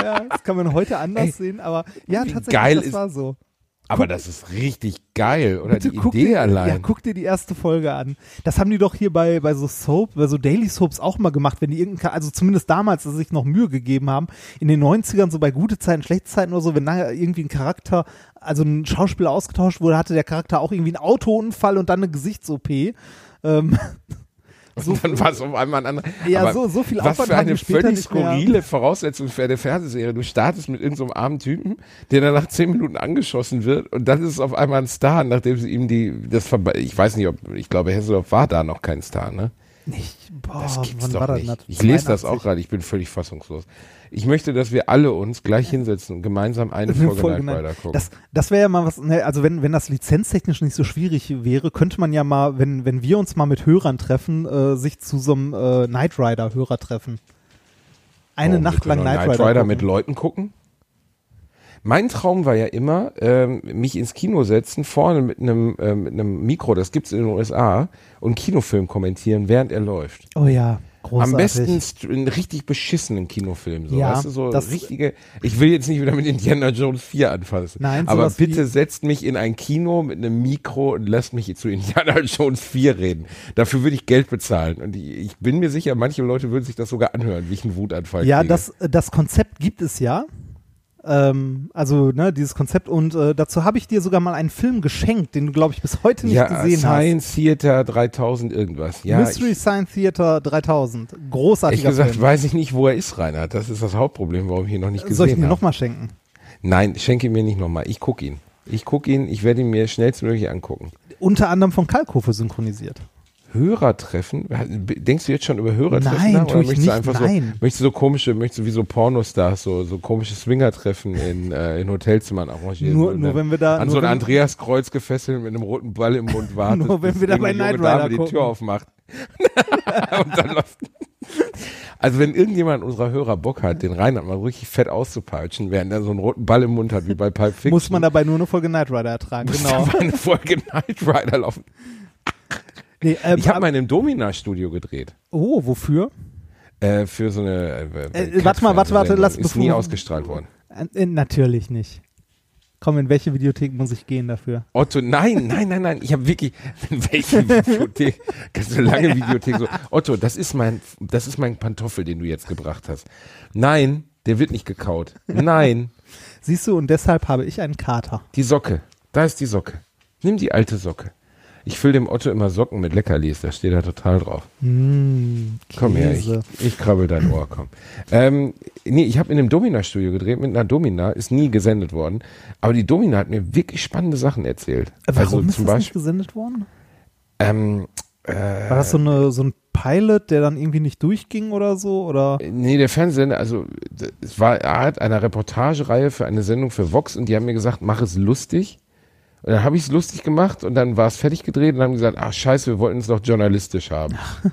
Ja, das kann man heute anders Ey, sehen, aber ja, tatsächlich, geil das ist, war so. Aber guck, das ist richtig geil, oder die Idee dir, allein. Ja, guck dir die erste Folge an. Das haben die doch hier bei, bei so Soap, bei so Daily Soaps auch mal gemacht, wenn die irgendein, also zumindest damals, dass sie sich noch Mühe gegeben haben, in den neunzigern, so bei gute Zeiten, schlechte Zeiten oder so, wenn da irgendwie ein Charakter, also ein Schauspieler ausgetauscht wurde, hatte der Charakter auch irgendwie einen Autounfall und dann eine Gesichts-O P. Ähm, So und dann war es auf einmal ein anderer. Ja, aber so, so viel Aufwand. Was für eine völlig skurrile Voraussetzung für eine Fernsehserie. Du startest mit irgendeinem so armen Typen, der dann nach zehn Minuten angeschossen wird und dann ist es auf einmal ein Star, nachdem sie ihm die, das Verba- ich weiß nicht, ob, ich glaube, Hasselhoff war da noch kein Star, ne? Nicht, boah, das gibt's doch nicht. Das? Ich lese das auch gerade, ich bin völlig fassungslos. Ich möchte, dass wir alle uns gleich hinsetzen und gemeinsam eine Folge Knight Rider gucken. Das, das wäre ja mal was, also wenn, wenn das lizenztechnisch nicht so schwierig wäre, könnte man ja mal, wenn, wenn wir uns mal mit Hörern treffen, äh, sich zu so einem äh, Knight Rider Hörer treffen. Eine oh, Nacht lang Knight Rider, Knight Rider mit Leuten gucken? Mein Traum war ja immer, ähm, mich ins Kino setzen, vorne mit einem äh, mit einem Mikro, das gibt's in den U S A, und Kinofilm kommentieren, während er läuft. Oh ja. Großartig. Am besten st- einen richtig beschissenen Kinofilm. So, ja, weißt du, so richtige. Ich will jetzt nicht wieder mit Indiana Jones vier anfangen. Nein, aber bitte setzt mich in ein Kino mit einem Mikro und lasst mich zu Indiana Jones vier reden. Dafür würde ich Geld bezahlen. Und ich, ich bin mir sicher, manche Leute würden sich das sogar anhören, wie ich einen Wutanfall kriege. Ja, das, das Konzept gibt es ja. Ähm, also, ne, dieses Konzept. Und äh, dazu habe ich dir sogar mal einen Film geschenkt, den du, glaube ich, bis heute nicht ja, gesehen Science hast. Science Theater dreitausend irgendwas. Ja, Mystery ich, Science Theater dreitausend. Großartiger Film. Ehrlich gesagt, weiß ich nicht, wo er ist, Reinhard. Das ist das Hauptproblem, warum ich ihn noch nicht gesehen habe. Soll ich ihn nochmal schenken? Nein, schenke ihn mir nicht nochmal. Ich gucke ihn. Ich gucke ihn, ich werde ihn mir schnellstmöglich angucken. Unter anderem von Kalkofe synchronisiert. Hörertreffen? Denkst du jetzt schon über Hörertreffen? Nein, nach, oder tue ich möchtest nicht, du einfach nein. So, möchtest du so komische, möchtest du wie so Pornostars, so, so komische Swingertreffen in, äh, in Hotelzimmern arrangieren? Nur, nur wenn wir da... An so ein Andreaskreuz gefesselt mit einem roten Ball im Mund wartet, nur wenn wir da bei Knight Rider die Tür aufmacht. Und dann läuft... Also wenn irgendjemand unserer Hörer Bock hat, den Reinhard mal richtig fett auszupeitschen, während er so einen roten Ball im Mund hat, wie bei Pulp Fiction. Muss man dabei nur eine Folge Knight Rider ertragen, genau. Muss dabei eine Folge Knight Rider laufen. Nee, ähm, ich habe mal in einem Domina-Studio gedreht. Oh, wofür? Äh, für so eine. Äh, äh, warte mal, warte, warte, lass bevor. Ist nie ausgestrahlt worden. Äh, natürlich nicht. Komm, in welche Videothek muss ich gehen dafür? Otto, nein, nein, nein, nein. Ich habe wirklich. In welche Videothek? Ganz so lange Videothek. So. Otto, das ist mein, das ist mein Pantoffel, den du jetzt gebracht hast. Nein, der wird nicht gekaut. Nein. Siehst du, und deshalb habe ich einen Kater. Die Socke. Da ist die Socke. Nimm die alte Socke. Ich fülle dem Otto immer Socken mit Leckerlis, da steht er total drauf. Mm, komm her, ich, ich krabbel dein Ohr, komm. Ähm, nee, ich habe in einem Domina-Studio gedreht, mit einer Domina, ist nie gesendet worden, aber die Domina hat mir wirklich spannende Sachen erzählt. Warum also, ist zum das Beispiel, nicht gesendet worden? Ähm, äh, War das so, eine, so ein Pilot, der dann irgendwie nicht durchging oder so? Oder? Nee, der Fernsehsender, also es war Art einer Reportagereihe für eine Sendung für Vox und die haben mir gesagt, mach es lustig. Und dann habe ich es lustig gemacht und dann war es fertig gedreht und haben gesagt, ach scheiße, wir wollten es doch journalistisch haben. Und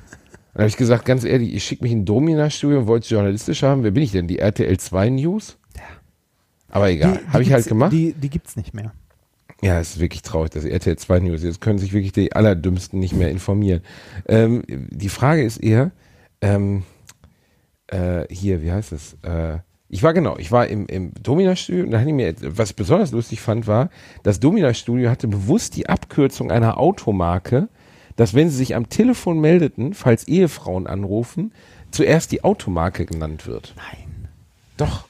dann habe ich gesagt, ganz ehrlich, ich schicke mich in ein Domina-Studio und wollte es journalistisch haben. Wer bin ich denn? Die R T L zwei News? Ja. Aber egal, habe ich halt gemacht. Die, die gibt es nicht mehr. Ja, es ist wirklich traurig, das R T L zwei News. Jetzt können sich wirklich die Allerdümmsten nicht mehr informieren. Ähm, die Frage ist eher, ähm, äh, hier, wie heißt es? Äh, Ich war genau, ich war im, im Domina-Studio und da hatte ich mir, was ich besonders lustig fand, war, das Domina-Studio hatte bewusst die Abkürzung einer Automarke, dass wenn sie sich am Telefon meldeten, falls Ehefrauen anrufen, zuerst die Automarke genannt wird. Nein. Doch.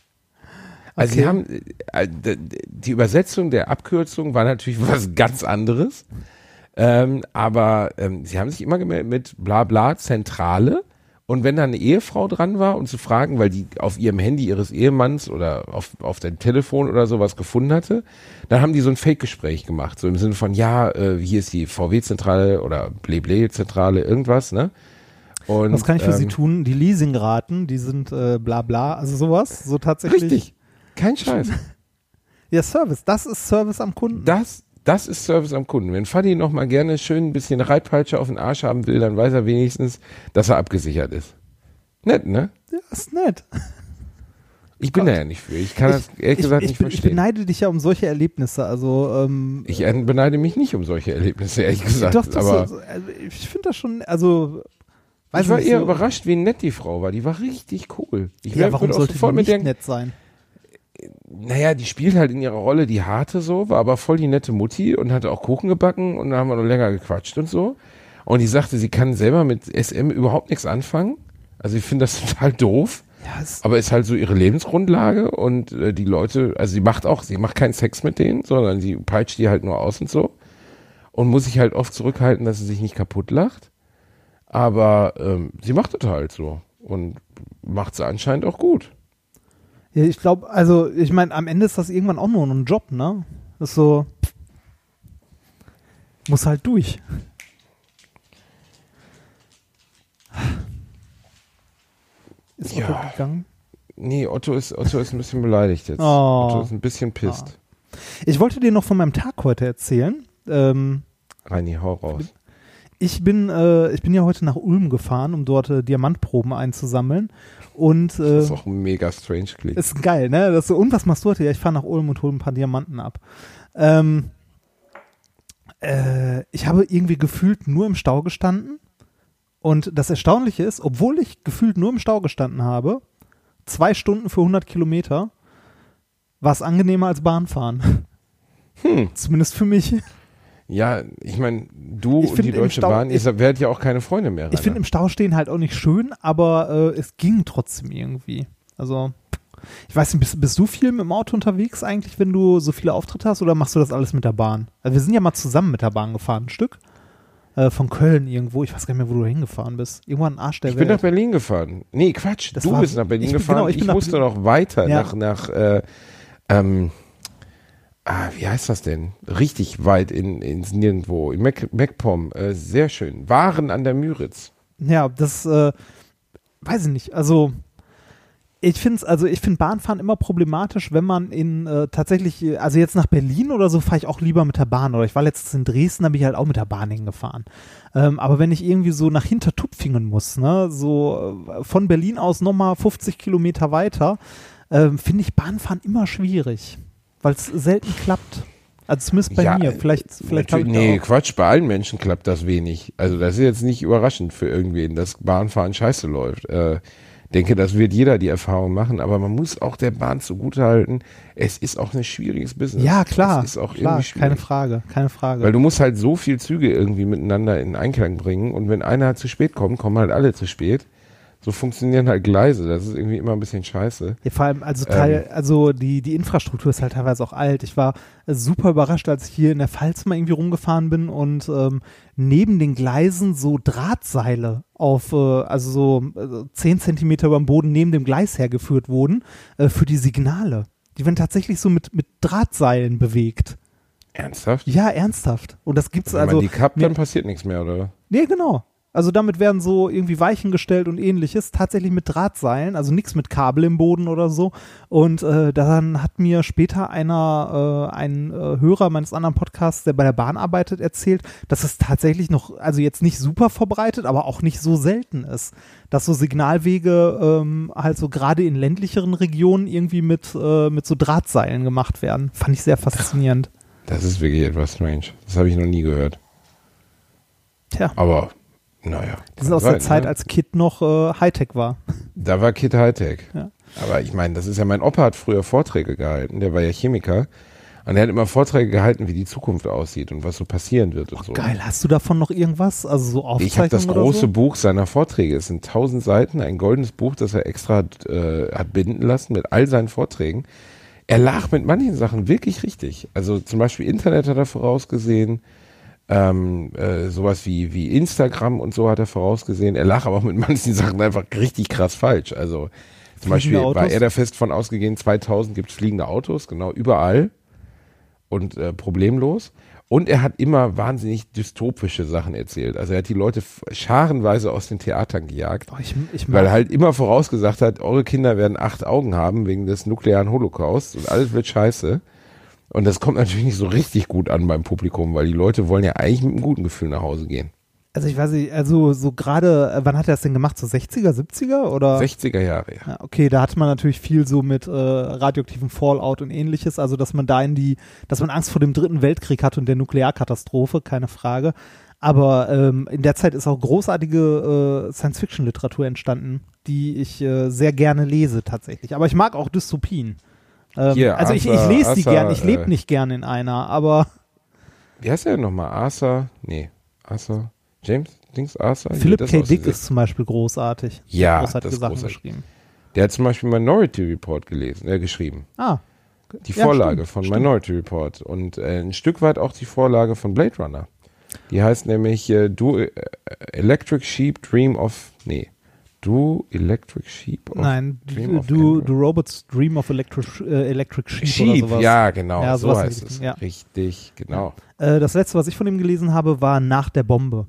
Also okay. Sie haben, die Übersetzung der Abkürzung war natürlich was ganz anderes, ähm, aber ähm, sie haben sich immer gemeldet mit bla bla Zentrale, und wenn da eine Ehefrau dran war, um zu fragen, weil die auf ihrem Handy ihres Ehemanns oder auf, auf dem Telefon oder sowas gefunden hatte, dann haben die so ein Fake-Gespräch gemacht, so im Sinne von, ja, äh, hier ist die V W-Zentrale oder Bleble-Zentrale, irgendwas, ne? Und, was kann ich für ähm, Sie tun? Die Leasingraten, die sind äh, bla bla, also sowas, so tatsächlich. Richtig, kein Scheiß. Ja, Service, das ist Service am Kunden. Das, das ist Service am Kunden. Wenn Fadi noch mal gerne schön ein bisschen Reitpeitsche auf den Arsch haben will, dann weiß er wenigstens, dass er abgesichert ist. Nett, ne? Ja, ist nett. Ich bin Gott. da ja nicht für. Ich kann ich, das ehrlich ich, gesagt ich, nicht bin, verstehen. Ich beneide dich ja um solche Erlebnisse. Also ähm, ich beneide mich nicht um solche Erlebnisse, ehrlich gesagt. Doch, das aber so, also, ich finde das schon, also ich war eher so überrascht, wie nett die Frau war. Die war richtig cool. Ich ja, warum sollte die nicht nett sein? Naja, die spielt halt in ihrer Rolle die Harte so, war aber voll die nette Mutti und hatte auch Kuchen gebacken, und da haben wir noch länger gequatscht und so. Und die sagte, sie kann selber mit S M überhaupt nichts anfangen. Also ich finde das total doof. Ja, aber ist halt so ihre Lebensgrundlage, und äh, die Leute, also sie macht auch, sie macht keinen Sex mit denen, sondern sie peitscht die halt nur aus und so. Und muss sich halt oft zurückhalten, dass sie sich nicht kaputt lacht. Aber ähm, sie macht das halt so und macht es anscheinend auch gut. Ja, ich glaube, also ich meine, am Ende ist das irgendwann auch nur ein Job, ne? Das ist so, muss halt durch. Ist Otto ja. gegangen? Nee, Otto ist, Otto ist ein bisschen beleidigt jetzt. Oh. Otto ist ein bisschen pisst. Oh. Ich wollte dir noch von meinem Tag heute erzählen. Ähm, Reini, hau raus. Ich bin, äh, ich bin ja heute nach Ulm gefahren, um dort äh, Diamantproben einzusammeln. Und, äh, das ist auch mega strange klingt. Ist geil, ne? Das ist so, und was machst du heute? Ja, ich fahre nach Ulm und hole ein paar Diamanten ab. Ähm, äh, ich habe irgendwie gefühlt nur im Stau gestanden. Und das Erstaunliche ist, obwohl ich gefühlt nur im Stau gestanden habe, zwei Stunden für hundert Kilometer, war es angenehmer als Bahnfahren. Hm. Zumindest für mich. Ja, ich meine, du ich und die Deutsche Stau, Bahn, ihr werdet ja auch keine Freunde mehr. Ich finde im Stau stehen halt auch nicht schön, aber äh, es ging trotzdem irgendwie. Also, ich weiß nicht, bist, bist du viel mit dem Auto unterwegs eigentlich, wenn du so viele Auftritte hast, oder machst du das alles mit der Bahn? Also wir sind ja mal zusammen mit der Bahn gefahren, ein Stück. Äh, von Köln irgendwo, ich weiß gar nicht mehr, wo du hingefahren bist. Irgendwann ein Arsch der ich Welt. Ich bin nach Berlin gefahren. Nee, Quatsch, das du war, bist nach Berlin ich bin, gefahren, genau, ich, ich musste noch weiter ja. nach, nach äh, ähm, Ah, wie heißt das denn? Richtig weit in, ins Nirgendwo, in Meckpomm, äh, sehr schön. Waren an der Müritz. Ja, das, äh, weiß ich nicht, also ich finde es, also ich finde Bahnfahren immer problematisch, wenn man in, äh, tatsächlich, also jetzt nach Berlin oder so fahre ich auch lieber mit der Bahn, oder ich war letztens in Dresden, da bin ich halt auch mit der Bahn hingefahren. Ähm, aber wenn ich irgendwie so nach Hintertupfingen muss, ne, so äh, von Berlin aus nochmal fünfzig Kilometer weiter, äh, finde ich Bahnfahren immer schwierig. Weil es selten klappt. Also zumindest bei ja, mir. Vielleicht, vielleicht ich nee, Quatsch, bei allen Menschen klappt das wenig. Also das ist jetzt nicht überraschend für irgendwen, dass Bahnfahren scheiße läuft. Äh, denke, das wird jeder die Erfahrung machen, aber man muss auch der Bahn zugutehalten. Es ist auch ein schwieriges Business. Ja, klar, es ist auch klar, irgendwie schwierig. Keine Frage, keine Frage. Weil du musst halt so viele Züge irgendwie miteinander in Einklang bringen, und wenn einer zu spät kommt, kommen halt alle zu spät. So funktionieren halt Gleise, das ist irgendwie immer ein bisschen scheiße. Ja, vor allem, also, Teil, ähm, also die, die Infrastruktur ist halt teilweise auch alt. Ich war super überrascht, als ich hier in der Pfalz mal irgendwie rumgefahren bin und ähm, neben den Gleisen so Drahtseile auf, äh, also so zehn Zentimeter über dem Boden neben dem Gleis hergeführt wurden, äh, für die Signale. Die werden tatsächlich so mit, mit Drahtseilen bewegt. Ernsthaft? Ja, ernsthaft. Und das gibt's, wenn also. Wenn man die kappt, dann passiert nichts mehr, oder? Nee, genau. Also damit werden so irgendwie Weichen gestellt und ähnliches, tatsächlich mit Drahtseilen, also nichts mit Kabel im Boden oder so. Und äh, dann hat mir später einer, äh, ein äh, Hörer meines anderen Podcasts, der bei der Bahn arbeitet, erzählt, dass es tatsächlich noch, also jetzt nicht super verbreitet, aber auch nicht so selten ist, dass so Signalwege ähm, halt so gerade in ländlicheren Regionen irgendwie mit, äh, mit so Drahtseilen gemacht werden. Fand ich sehr faszinierend. Das ist wirklich etwas strange. Das habe ich noch nie gehört. Tja. Aber naja. Das ist aus sein, der Zeit, ne? Als KITT noch äh, Hightech war. Da war KITT Hightech. Ja. Aber ich meine, das ist ja, mein Opa hat früher Vorträge gehalten, der war ja Chemiker. Und er hat immer Vorträge gehalten, wie die Zukunft aussieht und was so passieren wird und oh, so. Geil, hast du davon noch irgendwas? Also so Aufzeichnungen? Ich habe das große so? Buch seiner Vorträge. Es sind tausend Seiten, ein goldenes Buch, das er extra äh, hat binden lassen mit all seinen Vorträgen. Er lag mit manchen Sachen wirklich richtig. Also zum Beispiel Internet hat er vorausgesehen, ähm, äh, sowas wie, wie Instagram und so hat er vorausgesehen. Er lag aber auch mit manchen Sachen einfach richtig krass falsch. Also zum Beispiel war er da fest von ausgegangen, zweitausend gibt es fliegende Autos, genau, überall und äh, problemlos. Und er hat immer wahnsinnig dystopische Sachen erzählt. Also er hat die Leute scharenweise aus den Theatern gejagt, oh, ich, ich weil er halt immer vorausgesagt hat, eure Kinder werden acht Augen haben wegen des nuklearen Holocaust und alles wird scheiße. Und das kommt natürlich nicht so richtig gut an beim Publikum, weil die Leute wollen ja eigentlich mit einem guten Gefühl nach Hause gehen. Also ich weiß nicht, also so gerade, wann hat er das denn gemacht? So sechziger, siebziger oder? sechziger Jahre, ja. ja. Okay, da hatte man natürlich viel so mit äh, radioaktivem Fallout und ähnliches, also dass man da in die, dass man Angst vor dem Dritten Weltkrieg hatte und der Nuklearkatastrophe, keine Frage. Aber ähm, in der Zeit ist auch großartige äh, Science-Fiction-Literatur entstanden, die ich äh, sehr gerne lese tatsächlich. Aber ich mag auch Dystopien. Ähm, Hier, also Asa, ich, ich lese Asa, die gern, ich lebe äh, nicht gern in einer, aber... Wie heißt der denn nochmal? Asa? Nee, Asa... James Dings Arthur? Philip K. Dick ist zum Beispiel großartig. Ja, großartige das ist Sachen großartig. Geschrieben. Der hat zum Beispiel Minority Report gelesen, äh, geschrieben. Ah. Die ja, Vorlage stimmt, von stimmt. Minority Report und äh, ein Stück weit auch die Vorlage von Blade Runner. Die heißt nämlich äh, Do äh, Electric Sheep Dream of, nee, Do Electric Sheep of Nein, Dream do, of do, do Robots Dream of Electric, äh, Electric Sheep, Sheep oder sowas. Ja, genau, ja, so heißt es. Ja. Richtig, genau. Äh, das letzte, was ich von ihm gelesen habe, war Nach der Bombe.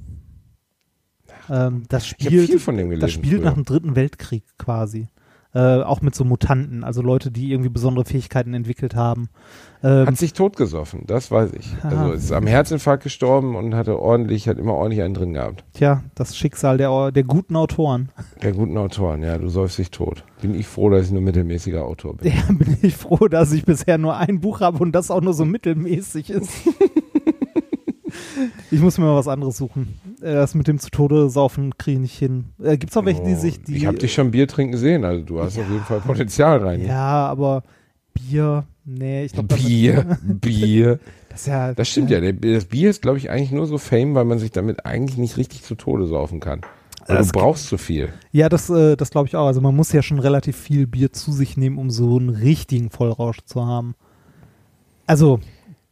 Ähm, das spielt, viel von dem gelesen, das spielt nach dem Dritten Weltkrieg quasi. Äh, auch mit so Mutanten, also Leute, die irgendwie besondere Fähigkeiten entwickelt haben. Ähm, hat sich totgesoffen, das weiß ich. Aha. Also ist am Herzinfarkt gestorben und hatte ordentlich, hat immer ordentlich einen drin gehabt. Tja, das Schicksal der, der guten Autoren. Der guten Autoren, ja, du säufst dich tot. Bin ich froh, dass ich nur mittelmäßiger Autor bin. Ja, bin ich froh, dass ich bisher nur ein Buch habe und das auch nur so mittelmäßig ist. Ich muss mir mal was anderes suchen. Das mit dem zu Tode saufen kriege ich nicht hin. Äh, gibt's auch welche, die sich die... Ich habe dich schon Bier trinken sehen, also du hast ja, auf jeden Fall Potenzial rein. Ja, aber Bier, nee, ich glaube... Bier, Bier. Das, ja, das stimmt ja. ja, das Bier ist, glaube ich, eigentlich nur so Fame, weil man sich damit eigentlich nicht richtig zu Tode saufen kann. Weil das du brauchst zu viel. Ja, das, äh, das glaube ich auch. Also man muss ja schon relativ viel Bier zu sich nehmen, um so einen richtigen Vollrausch zu haben. Also...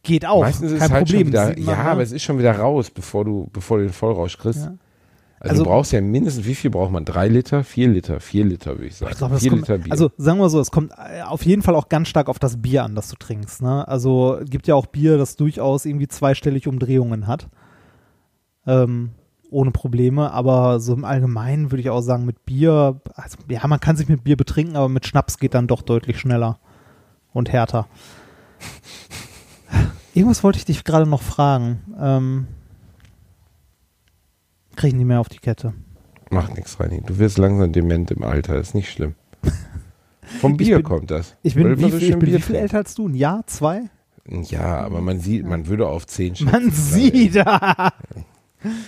Geht auch, meistens kein ist halt Problem. Schon wieder, ja, aber es ist schon wieder raus, bevor du, bevor du den Vollrausch kriegst. Ja. Also, also du brauchst ja mindestens, wie viel braucht man? Drei Liter? Vier Liter? Vier Liter, würde ich sagen. Ich glaub, vier kommt, Liter Bier. Also sagen wir so, es kommt auf jeden Fall auch ganz stark auf das Bier an, das du trinkst. Ne? Also gibt ja auch Bier, das durchaus irgendwie zweistellige Umdrehungen hat. Ähm, ohne Probleme, aber so im Allgemeinen würde ich auch sagen, mit Bier, also, ja, man kann sich mit Bier betrinken, aber mit Schnaps geht dann doch deutlich schneller und härter. Irgendwas wollte ich dich gerade noch fragen. Ähm, Kriege ich nicht mehr auf die Kette. Mach nichts, Reini. Du wirst langsam dement im Alter. Ist nicht schlimm. Vom Bier bin, kommt das. Ich bin, wie, so ich bin wie viel älter als du? Ein Jahr? Zwei? Ja, aber man sieht, man würde auf zehn schätzen. Man sieht da.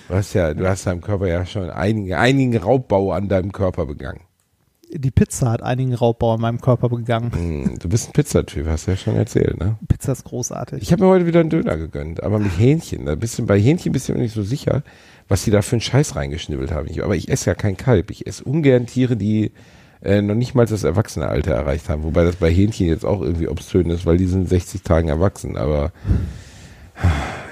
Du hast ja, du hast deinem Körper ja schon einigen, einigen Raubbau an deinem Körper begangen. Die Pizza hat einigen Raubbau in meinem Körper begangen. Du bist ein Pizzatyp, hast du ja schon erzählt, ne? Pizza ist großartig. Ich habe mir heute wieder einen Döner gegönnt, aber mit Hähnchen. Da bist du, bei Hähnchen bist du mir nicht so sicher, was die da für einen Scheiß reingeschnibbelt haben. Ich, aber ich esse ja kein Kalb. Ich esse ungern Tiere, die äh, noch nicht mal das Erwachsenealter erreicht haben. Wobei das bei Hähnchen jetzt auch irgendwie obszön ist, weil die sind sechzig Tagen erwachsen. Aber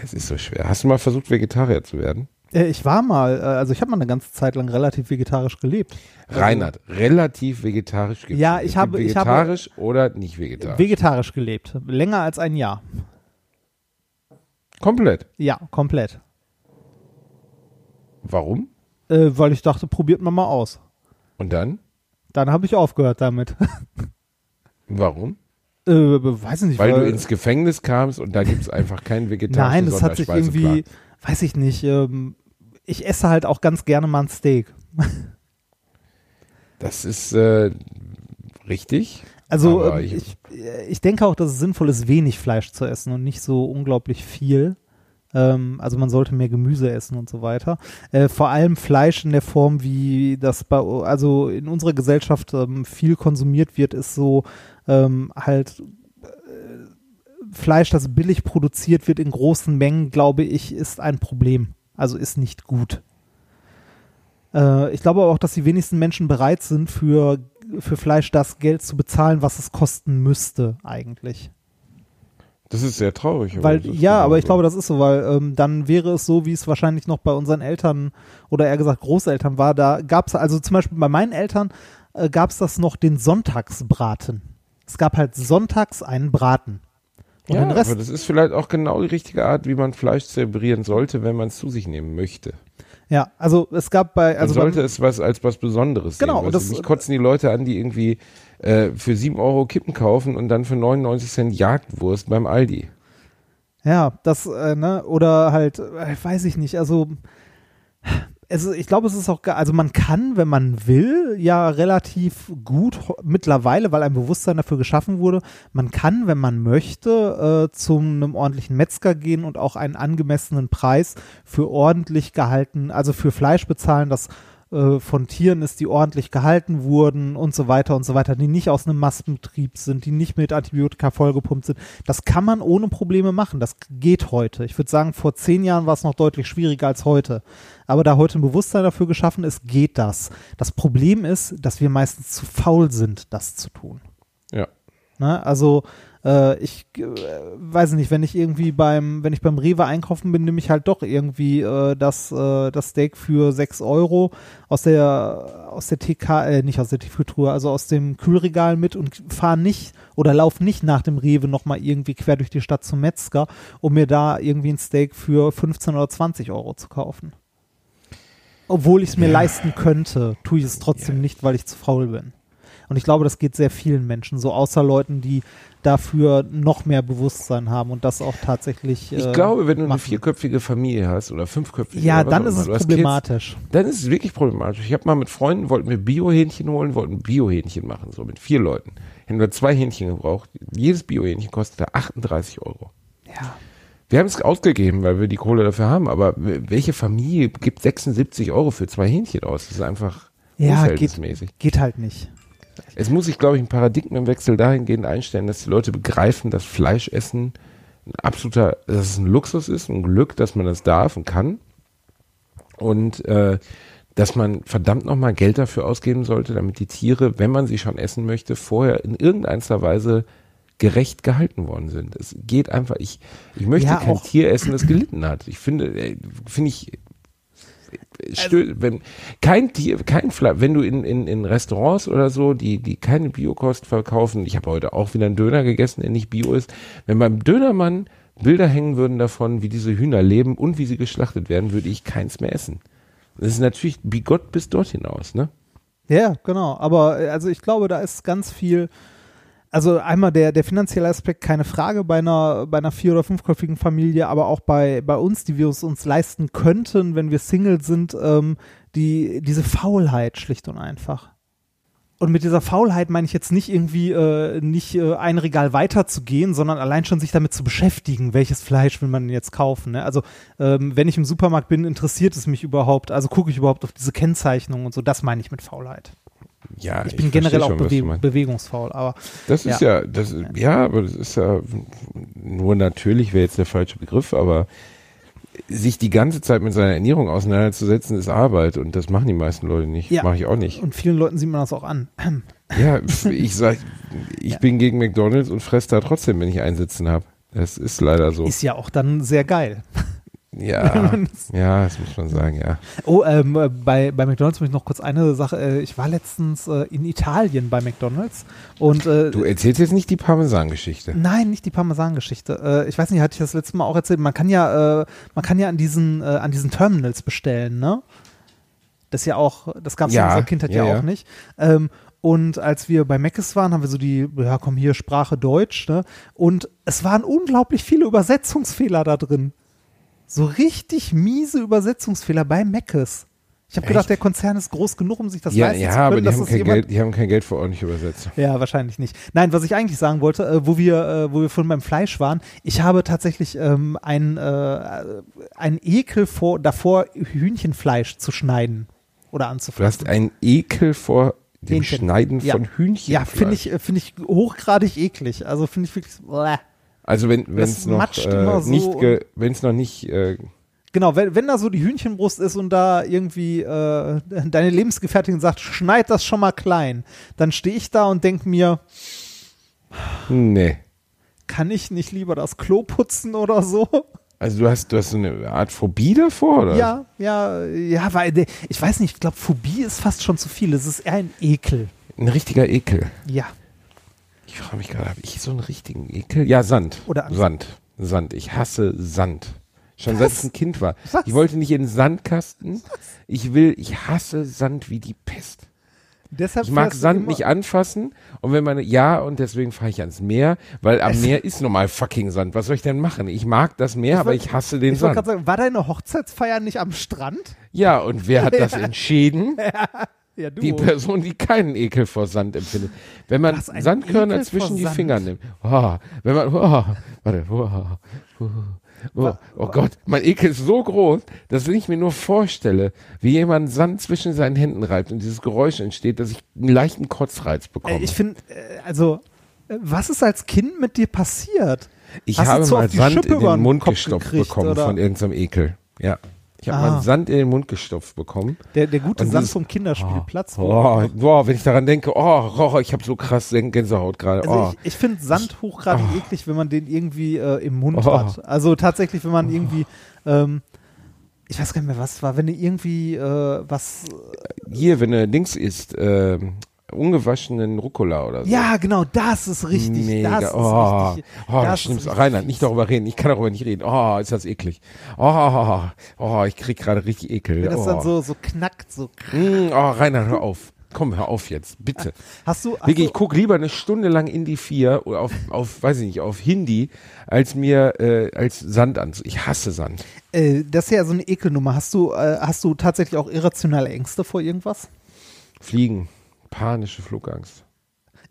es ist so schwer. Hast du mal versucht, Vegetarier zu werden? Ich war mal, also ich habe mal eine ganze Zeit lang relativ vegetarisch gelebt. Reinhard, also, relativ vegetarisch gelebt. Ja, ich habe, vegetarisch ich habe oder nicht vegetarisch? Vegetarisch gelebt, länger als ein Jahr. Komplett? Ja, komplett. Warum? Äh, weil ich dachte, probiert man mal aus. Und dann? Dann habe ich aufgehört damit. Warum? Äh, weiß nicht. Weil, weil du ins Gefängnis kamst und da gibt es einfach keinen vegetarischen Nein, das hat sich irgendwie... Weiß ich nicht, ähm, ich esse halt auch ganz gerne mal ein Steak. Das ist äh, richtig. Also äh, ich, ich denke auch, dass es sinnvoll ist, wenig Fleisch zu essen und nicht so unglaublich viel. Ähm, also man sollte mehr Gemüse essen und so weiter. Äh, vor allem Fleisch in der Form, wie das bei, also in unserer Gesellschaft ähm, viel konsumiert wird, ist so ähm, halt... Fleisch, das billig produziert wird in großen Mengen, glaube ich, ist ein Problem. Also ist nicht gut. Äh, ich glaube aber auch, dass die wenigsten Menschen bereit sind, für für Fleisch das Geld zu bezahlen, was es kosten müsste eigentlich. Das ist sehr traurig. Weil, ja, genau aber ich so. glaube, das ist so, weil ähm, dann wäre es so, wie es wahrscheinlich noch bei unseren Eltern oder eher gesagt Großeltern war. Da gab es, also zum Beispiel bei meinen Eltern äh, gab es das noch, den Sonntagsbraten. Es gab halt sonntags einen Braten. Und ja, den Rest, aber das ist vielleicht auch genau die richtige Art, wie man Fleisch zelebrieren sollte, wenn man es zu sich nehmen möchte. Ja, also es gab bei... Also man sollte beim, es was als was Besonderes genau, sehen. Genau. Mich kotzen die Leute an, die irgendwie äh, für sieben Euro Kippen kaufen und dann für neunundneunzig Cent Jagdwurst beim Aldi. Ja, das, äh, ne, oder halt, äh, weiß ich nicht, also... Es, ich glaube, es ist auch, also man kann, wenn man will, ja relativ gut mittlerweile, weil ein Bewusstsein dafür geschaffen wurde, man kann, wenn man möchte, äh, zu einem ordentlichen Metzger gehen und auch einen angemessenen Preis für ordentlich gehalten, also für Fleisch bezahlen, das äh, von Tieren ist, die ordentlich gehalten wurden und so weiter und so weiter, die nicht aus einem Massenbetrieb sind, die nicht mit Antibiotika vollgepumpt sind. Das kann man ohne Probleme machen, das geht heute. Ich würde sagen, vor zehn Jahren war es noch deutlich schwieriger als heute. Aber da heute ein Bewusstsein dafür geschaffen ist, geht das. Das Problem ist, dass wir meistens zu faul sind, das zu tun. Ja. Na, also äh, ich äh, weiß nicht, wenn ich irgendwie beim, wenn ich beim Rewe einkaufen bin, nehme ich halt doch irgendwie äh, das, äh, das Steak für sechs Euro aus der aus der T K, äh, nicht aus der Tiefkühltruhe, also aus dem Kühlregal mit und fahre nicht oder lauf nicht nach dem Rewe nochmal irgendwie quer durch die Stadt zum Metzger, um mir da irgendwie ein Steak für fünfzehn oder zwanzig Euro zu kaufen. Obwohl ich es mir ja. leisten könnte, tue ich es trotzdem ja. nicht, weil ich zu faul bin. Und ich glaube, das geht sehr vielen Menschen so, außer Leuten, die dafür noch mehr Bewusstsein haben und das auch tatsächlich äh, Ich glaube, wenn du machen. eine vierköpfige Familie hast oder fünfköpfige ja, oder dann ist es problematisch. Kids, dann ist es wirklich problematisch. Ich habe mal mit Freunden, wollten wir Biohähnchen holen, wollten Biohähnchen machen, so mit vier Leuten. Hätten wir zwei Hähnchen gebraucht. Jedes Biohähnchen kostete achtunddreißig Euro. Ja. Wir haben es ausgegeben, weil wir die Kohle dafür haben, aber welche Familie gibt sechsundsiebzig Euro für zwei Hähnchen aus? Das ist einfach unverhältnismäßig. Ja, geht, geht halt nicht. Es muss sich, glaube ich, ein Paradigmenwechsel dahingehend einstellen, dass die Leute begreifen, dass Fleischessen ein absoluter, dass es ein Luxus ist, ein Glück, dass man das darf und kann und äh, dass man verdammt nochmal Geld dafür ausgeben sollte, damit die Tiere, wenn man sie schon essen möchte, vorher in irgendeiner Weise gerecht gehalten worden sind. Es geht einfach, ich, ich möchte ja, kein auch. Tier essen, das gelitten hat. Ich finde, finde ich, stö- also, wenn, kein Tier, kein Fleisch, wenn du in, in, in Restaurants oder so, die, die keine Biokost verkaufen, ich habe heute auch wieder einen Döner gegessen, der nicht Bio ist, wenn beim Dönermann Bilder hängen würden davon, wie diese Hühner leben und wie sie geschlachtet werden, würde ich keins mehr essen. Das ist natürlich bigott bis dort hinaus, ne? Ja, genau, aber also ich glaube, da ist ganz viel. Also einmal der, der finanzielle Aspekt, keine Frage, bei einer, bei einer vier- oder fünfköpfigen Familie, aber auch bei, bei uns, die wir es uns leisten könnten, wenn wir Single sind, ähm, die, diese Faulheit schlicht und einfach. Und mit dieser Faulheit meine ich jetzt nicht irgendwie, äh, nicht äh, ein Regal weiter zu gehen, sondern allein schon sich damit zu beschäftigen, welches Fleisch will man jetzt kaufen. Ne? Also ähm, wenn ich im Supermarkt bin, interessiert es mich überhaupt, also gucke ich überhaupt auf diese Kennzeichnung und so, das meine ich mit Faulheit. Ja, ich bin ich generell schon, auch bewe- bewegungsfaul, aber das ist ja, ja das ja, aber das ist ja nur natürlich wäre jetzt der falsche Begriff, aber sich die ganze Zeit mit seiner Ernährung auseinanderzusetzen ist Arbeit und das machen die meisten Leute nicht, ja, mache ich auch nicht. Und vielen Leuten sieht man das auch an. Ja, ich sag, ich ja. bin gegen McDonald's und fresse da trotzdem, wenn ich einsitzen habe. Das ist leider so. Ist ja auch dann sehr geil. Ja, ja, das muss man sagen, ja. Oh, ähm, bei, bei McDonald's muss ich noch kurz eine Sache, ich war letztens äh, in Italien bei McDonald's und äh, du erzählst jetzt nicht die Parmesan-Geschichte. Nein, nicht die Parmesan-Geschichte. Äh, ich weiß nicht, hatte ich das letzte Mal auch erzählt, man kann ja, äh, man kann ja an diesen, äh, an diesen Terminals bestellen, ne? Das ja auch, das gab es ja, in unserer Kindheit ja, ja auch ja. nicht. Ähm, Und als wir bei Meckes waren, haben wir so die, ja komm hier, Sprache Deutsch, ne? Und es waren unglaublich viele Übersetzungsfehler da drin. So richtig miese Übersetzungsfehler bei Meckes. Ich habe gedacht, der Konzern ist groß genug, um sich das ja, leisten ja, zu können. Ja, aber die, dass haben das kein Geld, die haben kein Geld für ordentliche Übersetzung. Ja, wahrscheinlich nicht. Nein, was ich eigentlich sagen wollte, äh, wo wir äh, wo wir vorhin beim Fleisch waren, ich habe tatsächlich ähm, einen äh, einen Ekel vor, davor, Hühnchenfleisch zu schneiden oder anzuflechten. Du hast einen Ekel vor dem Hähnchen. Schneiden ja. von Hühnchenfleisch? Ja, finde ich, find ich hochgradig eklig. Also finde ich wirklich... Bläh. Also wenn es noch, äh, so noch nicht, ge- wenn es noch nicht äh, Genau, wenn, wenn da so die Hühnchenbrust ist und da irgendwie äh, deine Lebensgefährtin sagt, schneid das schon mal klein, dann stehe ich da und denke mir, nee. Kann ich nicht lieber das Klo putzen oder so? Also du hast, du hast so eine Art Phobie davor, oder? Ja, ja, ja, weil ich weiß nicht, ich glaube, Phobie ist fast schon zu viel. Es ist eher ein Ekel. Ein richtiger Ekel. Ja. Ich frage mich gerade, habe ich so einen richtigen Ekel? Ja, Sand. Oder Angst. Sand. Sand. Ich hasse Sand. Schon seit ich ein Kind war. Was? Ich wollte nicht in den Sandkasten. Was? Ich will, ich hasse Sand wie die Pest. Deshalb ich mag Sand nicht anfassen und wenn meine, ja, und deswegen fahre ich ans Meer, weil am es Meer ist normal fucking Sand. Was soll ich denn machen? Ich mag das Meer, ich aber wollt, ich hasse den ich Sand. Grad sagen, war deine Hochzeitsfeier nicht am Strand? Ja, und wer hat ja. das entschieden? Ja. Ja, du. Die Person, die keinen Ekel vor Sand empfindet. Wenn man Sandkörner Ekel zwischen die Finger nimmt. Oh, wenn man, oh, warte, oh, oh. Oh, oh Gott, mein Ekel ist so groß, dass wenn ich mir nur vorstelle, wie jemand Sand zwischen seinen Händen reibt und dieses Geräusch entsteht, dass ich einen leichten Kotzreiz bekomme. Ich finde, also, was ist als Kind mit dir passiert? Ich Hast habe mal Sand Schippe in den Mund Kopf gestopft gekriegt, bekommen oder? Von irgendeinem Ekel. Ja, ich habe ah. mal Sand in den Mund gestopft bekommen. Der, der gute und Sand vom Kinderspielplatz. Oh, oh, oh, wenn ich daran denke, oh, oh ich habe so krass Gänsehaut gerade. Oh. Also ich ich finde Sand hochgradig oh. eklig, wenn man den irgendwie äh, im Mund oh. hat. Also tatsächlich, wenn man oh. irgendwie, ähm, ich weiß gar nicht mehr, was war, wenn du irgendwie äh, was... Hier, wenn du Dings isst, äh, ungewaschenen Rucola oder so. Ja, genau, das ist richtig. Mega. Das oh. ist richtig. Oh, das stimmt. Reinhard, nicht darüber reden. Ich kann darüber nicht reden. Oh, ist das eklig. Oh, oh ich krieg gerade richtig Ekel. Wenn das oh. dann so, so knackt, so. Mm, oh, Reinhard, hör auf. Komm, hör auf jetzt, bitte. Hast du, hast Wirklich, ich gucke lieber eine Stunde lang in die vier oder auf, auf weiß ich nicht, auf Hindi, als mir äh, als Sand an. Ich hasse Sand. Äh, das ist ja so eine Ekelnummer. Hast du, äh, hast du tatsächlich auch irrationale Ängste vor irgendwas? Fliegen. Panische Flugangst.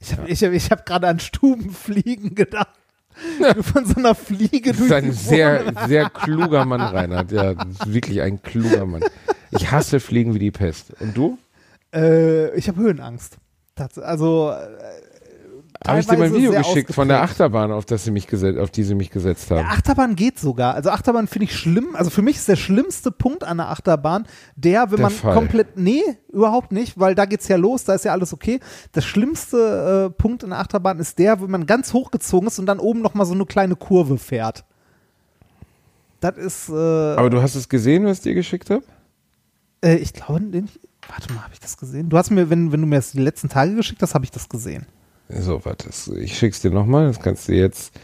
Ich habe ja. ich hab, ich hab gerade an Stubenfliegen gedacht. Von so einer Fliege. Das ist ein sehr, sehr kluger Mann, Reinhard. Ja, wirklich ein kluger Mann. Ich hasse Fliegen wie die Pest. Und du? Äh, ich habe Höhenangst. Das, also äh, habe ich dir mein Video geschickt von der Achterbahn, auf, das sie mich geset, auf die sie mich gesetzt haben. Ja, Achterbahn geht sogar. Also Achterbahn finde ich schlimm. Also für mich ist der schlimmste Punkt an der Achterbahn der, wenn der man Fall. komplett, nee, überhaupt nicht, weil da geht's ja los, da ist ja alles okay. Das schlimmste äh, Punkt in der Achterbahn ist der, wenn man ganz hochgezogen ist und dann oben nochmal so eine kleine Kurve fährt. Das ist... Äh, Aber du hast es gesehen, was ich dir geschickt habe? Äh, ich glaube nicht. Warte mal, habe ich das gesehen? Du hast mir, wenn, wenn du mir das die letzten Tage geschickt hast, habe ich das gesehen. So, warte, ich schick's dir nochmal, das kannst du jetzt,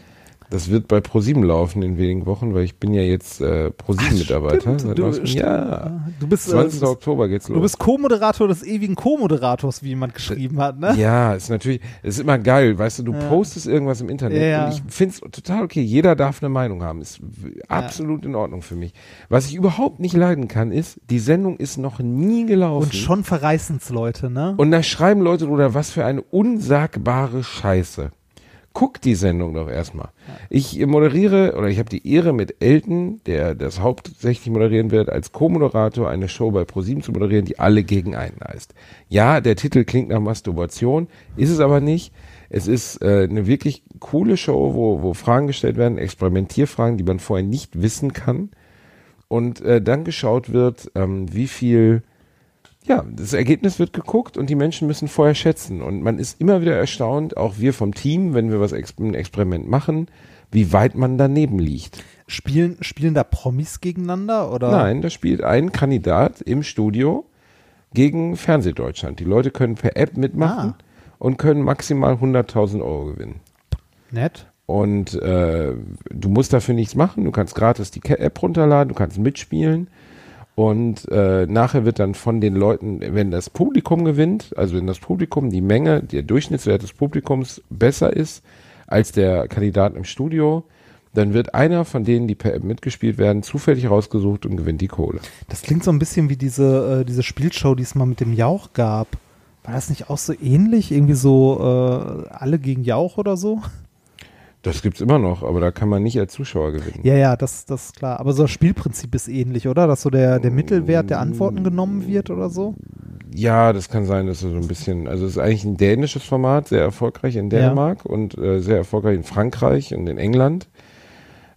das wird bei ProSieben laufen in wenigen Wochen, weil ich bin ja jetzt äh, ProSieben-Mitarbeiter. Du, ja, du bist, zwanzigsten Äh, Oktober geht's los. Du bist Co-Moderator des ewigen Co-Moderators, wie jemand geschrieben hat, ne? Ja, ist natürlich, ist immer geil, weißt du, du ja. postest irgendwas im Internet ja. und ich find's total okay, jeder darf eine Meinung haben, ist absolut ja. in Ordnung für mich. Was ich überhaupt nicht leiden kann, ist, die Sendung ist noch nie gelaufen. Und schon verreißen's Leute, ne? Und da schreiben Leute, oder was für eine unsagbare Scheiße. Guck die Sendung doch erstmal. Ja. Ich moderiere, oder ich habe die Ehre mit Elton, der das hauptsächlich moderieren wird, als Co-Moderator eine Show bei ProSieben zu moderieren, die alle gegen einen heißt. Ja, der Titel klingt nach Masturbation, ist es aber nicht. Es ist äh, eine wirklich coole Show, wo, wo Fragen gestellt werden, Experimentierfragen, die man vorher nicht wissen kann. Und äh, dann geschaut wird, ähm, wie viel... Ja, das Ergebnis wird geguckt und die Menschen müssen vorher schätzen. Und man ist immer wieder erstaunt, auch wir vom Team, wenn wir was ein Experiment machen, wie weit man daneben liegt. Spielen, spielen da Promis gegeneinander? Oder? Nein, da spielt ein Kandidat im Studio gegen Fernsehdeutschland. Die Leute können per App mitmachen ah. und können maximal hunderttausend Euro gewinnen. Nett. Und äh, du musst dafür nichts machen. Du kannst gratis die App runterladen, du kannst mitspielen. Und äh, nachher wird dann von den Leuten, wenn das Publikum gewinnt, also wenn das Publikum, die Menge, der Durchschnittswert des Publikums besser ist als der Kandidat im Studio, dann wird einer von denen, die per App mitgespielt werden, zufällig rausgesucht und gewinnt die Kohle. Das klingt so ein bisschen wie diese, äh, diese Spielshow, die es mal mit dem Jauch gab. War das nicht auch so ähnlich? Irgendwie so äh, alle gegen Jauch oder so? Das gibt's immer noch, aber da kann man nicht als Zuschauer gewinnen. Ja, ja, das, das ist klar. Aber so das Spielprinzip ist ähnlich, oder? Dass so der, der Mittelwert der Antworten genommen wird oder so? Ja, das kann sein, dass so ein bisschen, also es ist eigentlich ein dänisches Format, sehr erfolgreich in Dänemark ja. und äh, sehr erfolgreich in Frankreich und in England.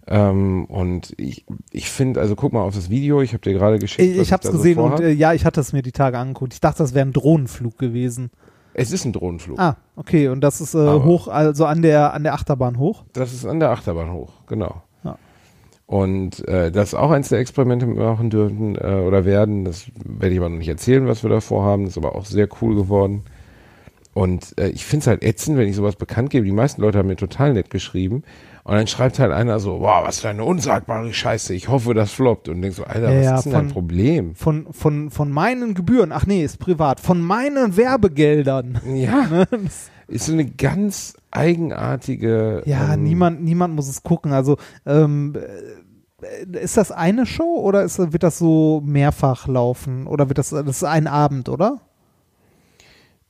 Ähm, und ich, ich finde, also guck mal auf das Video, ich habe dir gerade geschickt. Ich habe es gesehen so und äh, ja, ich hatte es mir die Tage angeguckt. Ich dachte, das wäre ein Drohnenflug gewesen. Es ist ein Drohnenflug. Ah, okay. Und das ist äh, hoch, also an der an der Achterbahn hoch? Das ist an der Achterbahn hoch, genau. Ja. Und äh, das ist auch eins der Experimente machen dürfen äh, oder werden. Das werde ich aber noch nicht erzählen, was wir da vorhaben. Das ist aber auch sehr cool geworden. Und äh, ich finde es halt ätzend, wenn ich sowas bekannt gebe. Die meisten Leute haben mir total nett geschrieben. Und dann schreibt halt einer so, wow, was für eine unsagbare Scheiße, ich hoffe, das floppt. Und denkst so, Alter, ja, was ja, ist denn von, dein Problem? Von, von, von meinen Gebühren, ach nee, ist privat, von meinen Werbegeldern. Ja, ist so eine ganz eigenartige... Ja, ähm, niemand, niemand muss es gucken. Also ähm, ist das eine Show oder ist, wird das so mehrfach laufen? Oder wird das, das ist ein Abend, oder?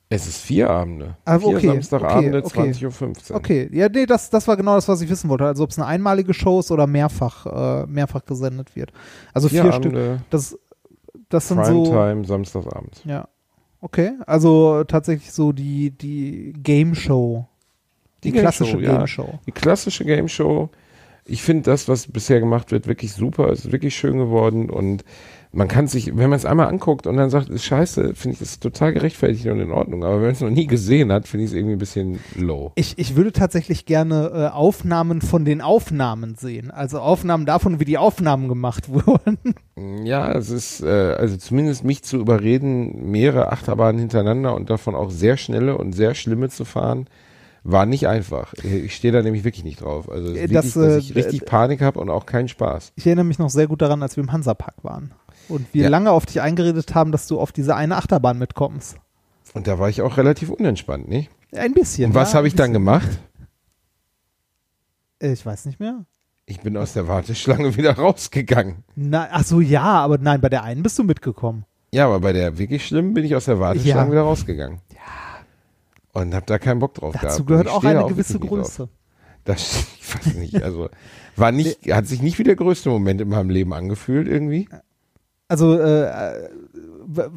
Es ist vier Abende. Ah, okay, vier Samstagabende, okay, okay. zwanzig Uhr fünfzehn. Okay, ja, nee, das, das war genau das, was ich wissen wollte. Also ob es eine einmalige Show ist oder mehrfach, äh, mehrfach gesendet wird. Also vier, vier Abende, Stück. Das, das sind Primetime, so. Primetime, Samstagabend. Ja. Okay, also tatsächlich so die, die Game Show. Die, die Game klassische Show, Game ja. Show. Die klassische Game Show. Ich finde das, was bisher gemacht wird, wirklich super. Es ist wirklich schön geworden und man kann sich, wenn man es einmal anguckt und dann sagt, ist scheiße, finde ich das total gerechtfertigt und in Ordnung. Aber wenn man es noch nie gesehen hat, finde ich es irgendwie ein bisschen low. Ich, ich würde tatsächlich gerne äh, Aufnahmen von den Aufnahmen sehen. Also Aufnahmen davon, wie die Aufnahmen gemacht wurden. Ja, es ist, äh, also zumindest mich zu überreden, mehrere Achterbahnen hintereinander und davon auch sehr schnelle und sehr schlimme zu fahren. War nicht einfach. Ich stehe da nämlich wirklich nicht drauf. Also es ist das, wirklich, dass ich richtig äh, Panik habe und auch keinen Spaß. Ich erinnere mich noch sehr gut daran, als wir im Hansapark waren. Und wir ja. lange auf dich eingeredet haben, dass du auf diese eine Achterbahn mitkommst. Und da war ich auch relativ unentspannt, nicht? Ein bisschen. Und was ja, habe ich bisschen. dann gemacht? Ich weiß nicht mehr. Ich bin aus der Warteschlange wieder rausgegangen. Na, ach so, ja, aber nein, bei der einen bist du mitgekommen. Ja, aber bei der wirklich schlimmen bin ich aus der Warteschlange ja. wieder rausgegangen. Ja. Und habe da keinen Bock drauf Dazu gehabt. Dazu gehört auch eine auch gewisse Größe. Das, ich weiß nicht, also war nicht, hat sich nicht wie der größte Moment in meinem Leben angefühlt irgendwie. Also äh,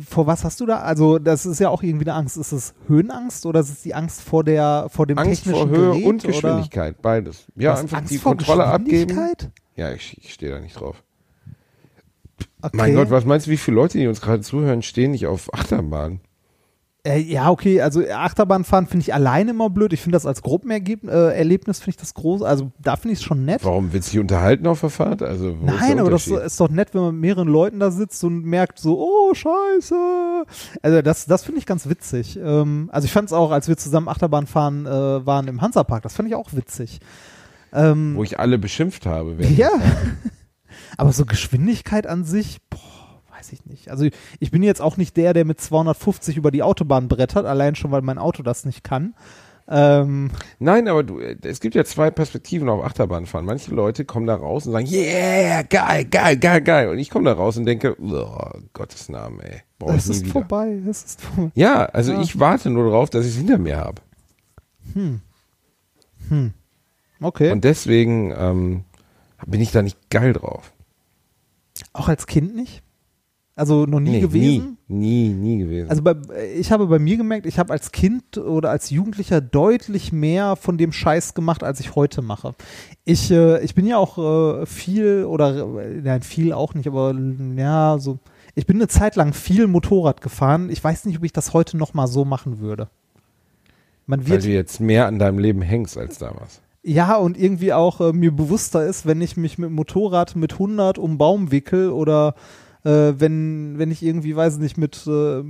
vor was hast du da? Also das ist ja auch irgendwie eine Angst. Ist es Höhenangst oder ist es die Angst vor der vor dem Angst technischen Angst vor Höhe Gerät, und Geschwindigkeit, oder? Beides. Ja, was, einfach Angst die vor Kontrolle abgeben. Ja, ich, ich stehe da nicht drauf. Okay. Mein Gott, was meinst du, wie viele Leute, die uns gerade zuhören, stehen nicht auf Achterbahn? Äh, ja, okay, also Achterbahnfahren finde ich alleine immer blöd. Ich finde das als Gruppenerlebnis, äh, finde ich das groß, also da finde ich es schon nett. Warum willst du dich unterhalten auf der Fahrt? Also, nein, aber das ist doch nett, wenn man mit mehreren Leuten da sitzt und merkt so, oh, scheiße. Also das, das finde ich ganz witzig. Ähm, also ich fand es auch, als wir zusammen Achterbahn fahren äh, waren im Hansapark, das fand ich auch witzig. Ähm, Wo ich alle beschimpft habe. Ja, aber so Geschwindigkeit an sich, boah. Weiß ich nicht. Also ich bin jetzt auch nicht der, der mit zweihundertfünfzig über die Autobahn brettert, allein schon, weil mein Auto das nicht kann. Ähm Nein, aber du, es gibt ja zwei Perspektiven auf Achterbahnfahren. Manche Leute kommen da raus und sagen, yeah, geil, geil, geil, geil. Und ich komme da raus und denke, oh, Gottes Namen, ey. Brauch es ist vorbei, es ist vorbei. Ja, also ja. ich warte nur darauf, dass ich es hinter mir habe. Hm. Hm. Okay. Und deswegen ähm, bin ich da nicht geil drauf. Auch als Kind nicht? Also noch nie nee, gewesen? Nie, nie, nie gewesen. Also bei, ich habe bei mir gemerkt, ich habe als Kind oder als Jugendlicher deutlich mehr von dem Scheiß gemacht, als ich heute mache. Ich, äh, ich bin ja auch äh, viel oder, nein, viel auch nicht, aber ja, so. Ich bin eine Zeit lang viel Motorrad gefahren. Ich weiß nicht, ob ich das heute nochmal so machen würde. Man wird, weil du jetzt mehr an deinem Leben hängst als damals. Ja, und irgendwie auch äh, mir bewusster ist, wenn ich mich mit dem Motorrad mit hundert um Baum wickel oder Äh, wenn, wenn ich irgendwie, weiß nicht, mit, äh,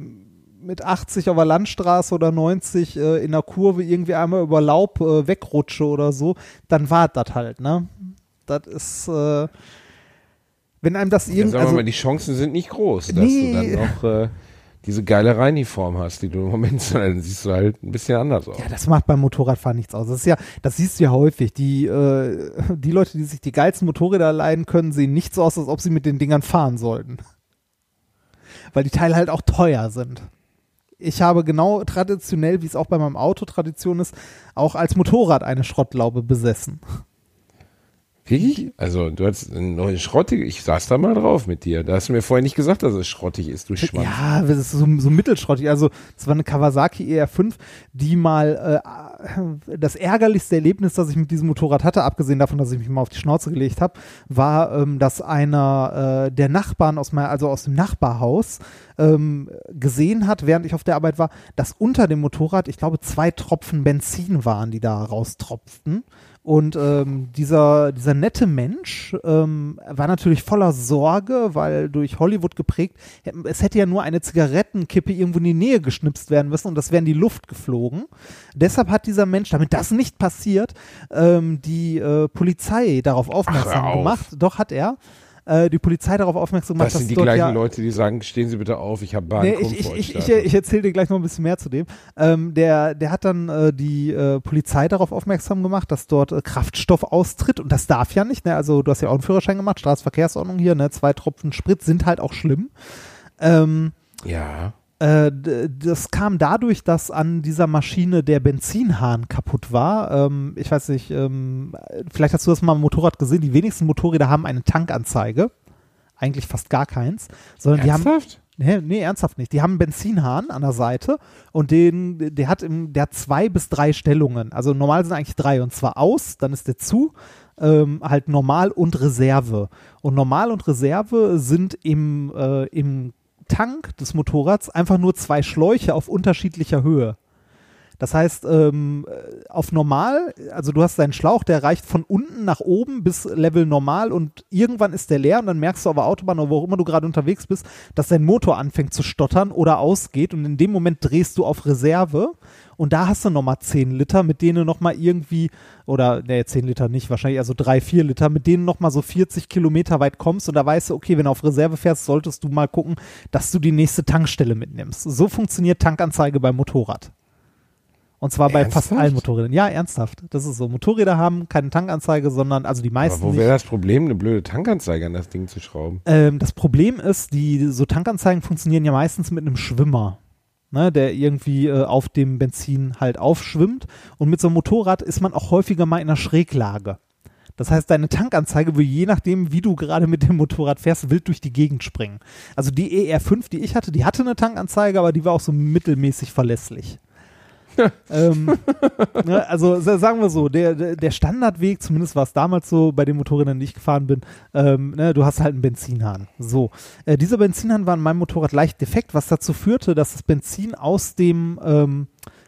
mit achtzig auf der Landstraße oder neunzig äh, in der Kurve irgendwie einmal über Laub äh, wegrutsche oder so, dann war das halt, ne? Das ist, äh, wenn einem das irgendwie... Ja, also, mal, die Chancen sind nicht groß, dass nee. du dann noch äh, diese geile Reini-Form hast, die du im Moment so, dann siehst du halt ein bisschen anders aus. Ja, das macht beim Motorradfahren nichts aus. Das ist ja, das siehst du ja häufig. Die, äh, die Leute, die sich die geilsten Motorräder leihen können, sehen nicht so aus, als ob sie mit den Dingern fahren sollten. Weil die Teile halt auch teuer sind. Ich habe genau traditionell, wie es auch bei meinem Auto Tradition ist, auch als Motorrad eine Schrottlaube besessen. Wirklich? Also du hast eine schrottige, ich saß da mal drauf mit dir, da hast du mir vorher nicht gesagt, dass es schrottig ist, du Schwanz. Ja, das ist so, so mittelschrottig, also es war eine Kawasaki E R fünf, die mal äh, das ärgerlichste Erlebnis, das ich mit diesem Motorrad hatte, abgesehen davon, dass ich mich mal auf die Schnauze gelegt habe, war, ähm, dass einer äh, der Nachbarn, aus meiner, also aus dem Nachbarhaus, ähm, gesehen hat, während ich auf der Arbeit war, dass unter dem Motorrad, ich glaube, zwei Tropfen Benzin waren, die da raustropften. Und ähm, dieser, dieser nette Mensch ähm, war natürlich voller Sorge, weil durch Hollywood geprägt, es hätte ja nur eine Zigarettenkippe irgendwo in die Nähe geschnipst werden müssen und das wäre in die Luft geflogen. Deshalb hat dieser Mensch, damit das nicht passiert, ähm, die äh, Polizei darauf aufmerksam Ach, gemacht. Doch, hat er. Die Polizei darauf aufmerksam macht, das dass sind die dort gleichen ja, Leute, die sagen, stehen Sie bitte auf, ich habe Bahn. Ich, ich, ich, ich, ich erzähle dir gleich noch ein bisschen mehr zu dem. Ähm, der, der hat dann äh, die äh, Polizei darauf aufmerksam gemacht, dass dort äh, Kraftstoff austritt und das darf ja nicht. Ne? Also du hast ja auch einen Führerschein gemacht, Straßenverkehrsordnung hier, ne? Zwei Tropfen Sprit sind halt auch schlimm. Ähm, ja. Äh, das kam dadurch, dass an dieser Maschine der Benzinhahn kaputt war. Ähm, ich weiß nicht, ähm, vielleicht hast du das mal am Motorrad gesehen. Die wenigsten Motorräder haben eine Tankanzeige. Eigentlich fast gar keins. Sondern ernsthaft? Die haben, nee, nee, ernsthaft nicht. Die haben einen Benzinhahn an der Seite und den, der hat im, der hat zwei bis drei Stellungen. Also normal sind eigentlich drei und zwar aus, dann ist der zu. Ähm, halt normal und Reserve. Und normal und Reserve sind im, äh, im Tank des Motorrads einfach nur zwei Schläuche auf unterschiedlicher Höhe. Das heißt, ähm, auf normal, also du hast deinen Schlauch, der reicht von unten nach oben bis Level normal und irgendwann ist der leer und dann merkst du auf der Autobahn oder wo auch immer du gerade unterwegs bist, dass dein Motor anfängt zu stottern oder ausgeht und in dem Moment drehst du auf Reserve und da hast du nochmal zehn Liter, mit denen nochmal irgendwie, oder ne, zehn Liter nicht, wahrscheinlich also drei, vier Liter, mit denen nochmal so vierzig Kilometer weit kommst und da weißt du, okay, wenn du auf Reserve fährst, solltest du mal gucken, dass du die nächste Tankstelle mitnimmst. So funktioniert Tankanzeige beim Motorrad. Und zwar bei ernsthaft? Fast allen Motorrädern. Ja, ernsthaft. Das ist so. Motorräder haben keine Tankanzeige, sondern also die meisten. Aber wo wäre das Problem, eine blöde Tankanzeige an das Ding zu schrauben? Ähm, das Problem ist, die so Tankanzeigen funktionieren ja meistens mit einem Schwimmer, ne, der irgendwie äh, auf dem Benzin halt aufschwimmt. Und mit so einem Motorrad ist man auch häufiger mal in einer Schräglage. Das heißt, deine Tankanzeige will je nachdem, wie du gerade mit dem Motorrad fährst, wild durch die Gegend springen. Also die E R fünf, die ich hatte, die hatte eine Tankanzeige, aber die war auch so mittelmäßig verlässlich. ähm, ne, also sagen wir so, der, der Standardweg, zumindest war es damals so, bei den Motorrädern, die ich gefahren bin, ähm, ne, du hast halt einen Benzinhahn. So, äh, dieser Benzinhahn war in meinem Motorrad leicht defekt, was dazu führte, dass das Benzin aus dem, ähm,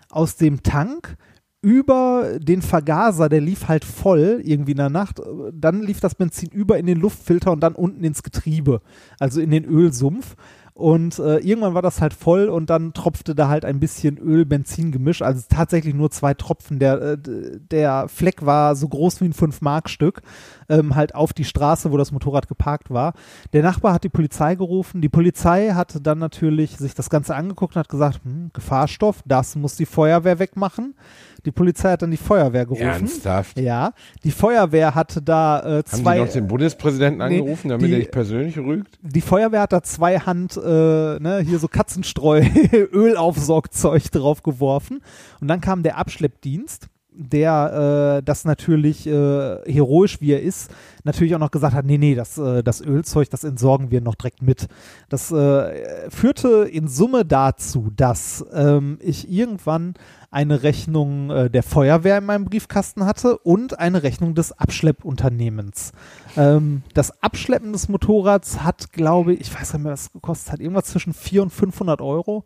aus dem Tank über den Vergaser, der lief halt voll irgendwie in der Nacht, dann lief das Benzin über in den Luftfilter und dann unten ins Getriebe, also in den Ölsumpf. Und äh, irgendwann war das halt voll und dann tropfte da halt ein bisschen Öl-Benzin-Gemisch, also tatsächlich nur zwei Tropfen. Der, der Fleck war so groß wie ein fünf Mark Stück, ähm, halt auf die Straße, wo das Motorrad geparkt war. Der Nachbar hat die Polizei gerufen. Die Polizei hat dann natürlich sich das Ganze angeguckt und hat gesagt, hm, Gefahrstoff, das muss die Feuerwehr wegmachen. Die Polizei hat dann die Feuerwehr gerufen. Ernsthaft? Ja. Die Feuerwehr hatte da äh, zwei... Haben die noch den Bundespräsidenten nee, angerufen, damit die, er dich persönlich rügt? Die Feuerwehr hat da zwei Hand, äh, ne, hier so Katzenstreu, Ölaufsaugzeug drauf geworfen. Und dann kam der Abschleppdienst, der äh, das natürlich äh, heroisch, wie er ist, natürlich auch noch gesagt hat, nee, nee, das, äh, das Ölzeug, das entsorgen wir noch direkt mit. Das äh, führte in Summe dazu, dass ähm, ich irgendwann eine Rechnung äh, der Feuerwehr in meinem Briefkasten hatte und eine Rechnung des Abschleppunternehmens. Ähm, das Abschleppen des Motorrads hat, glaube ich, ich weiß nicht mehr, was es gekostet hat, irgendwas zwischen vierhundert und fünfhundert Euro.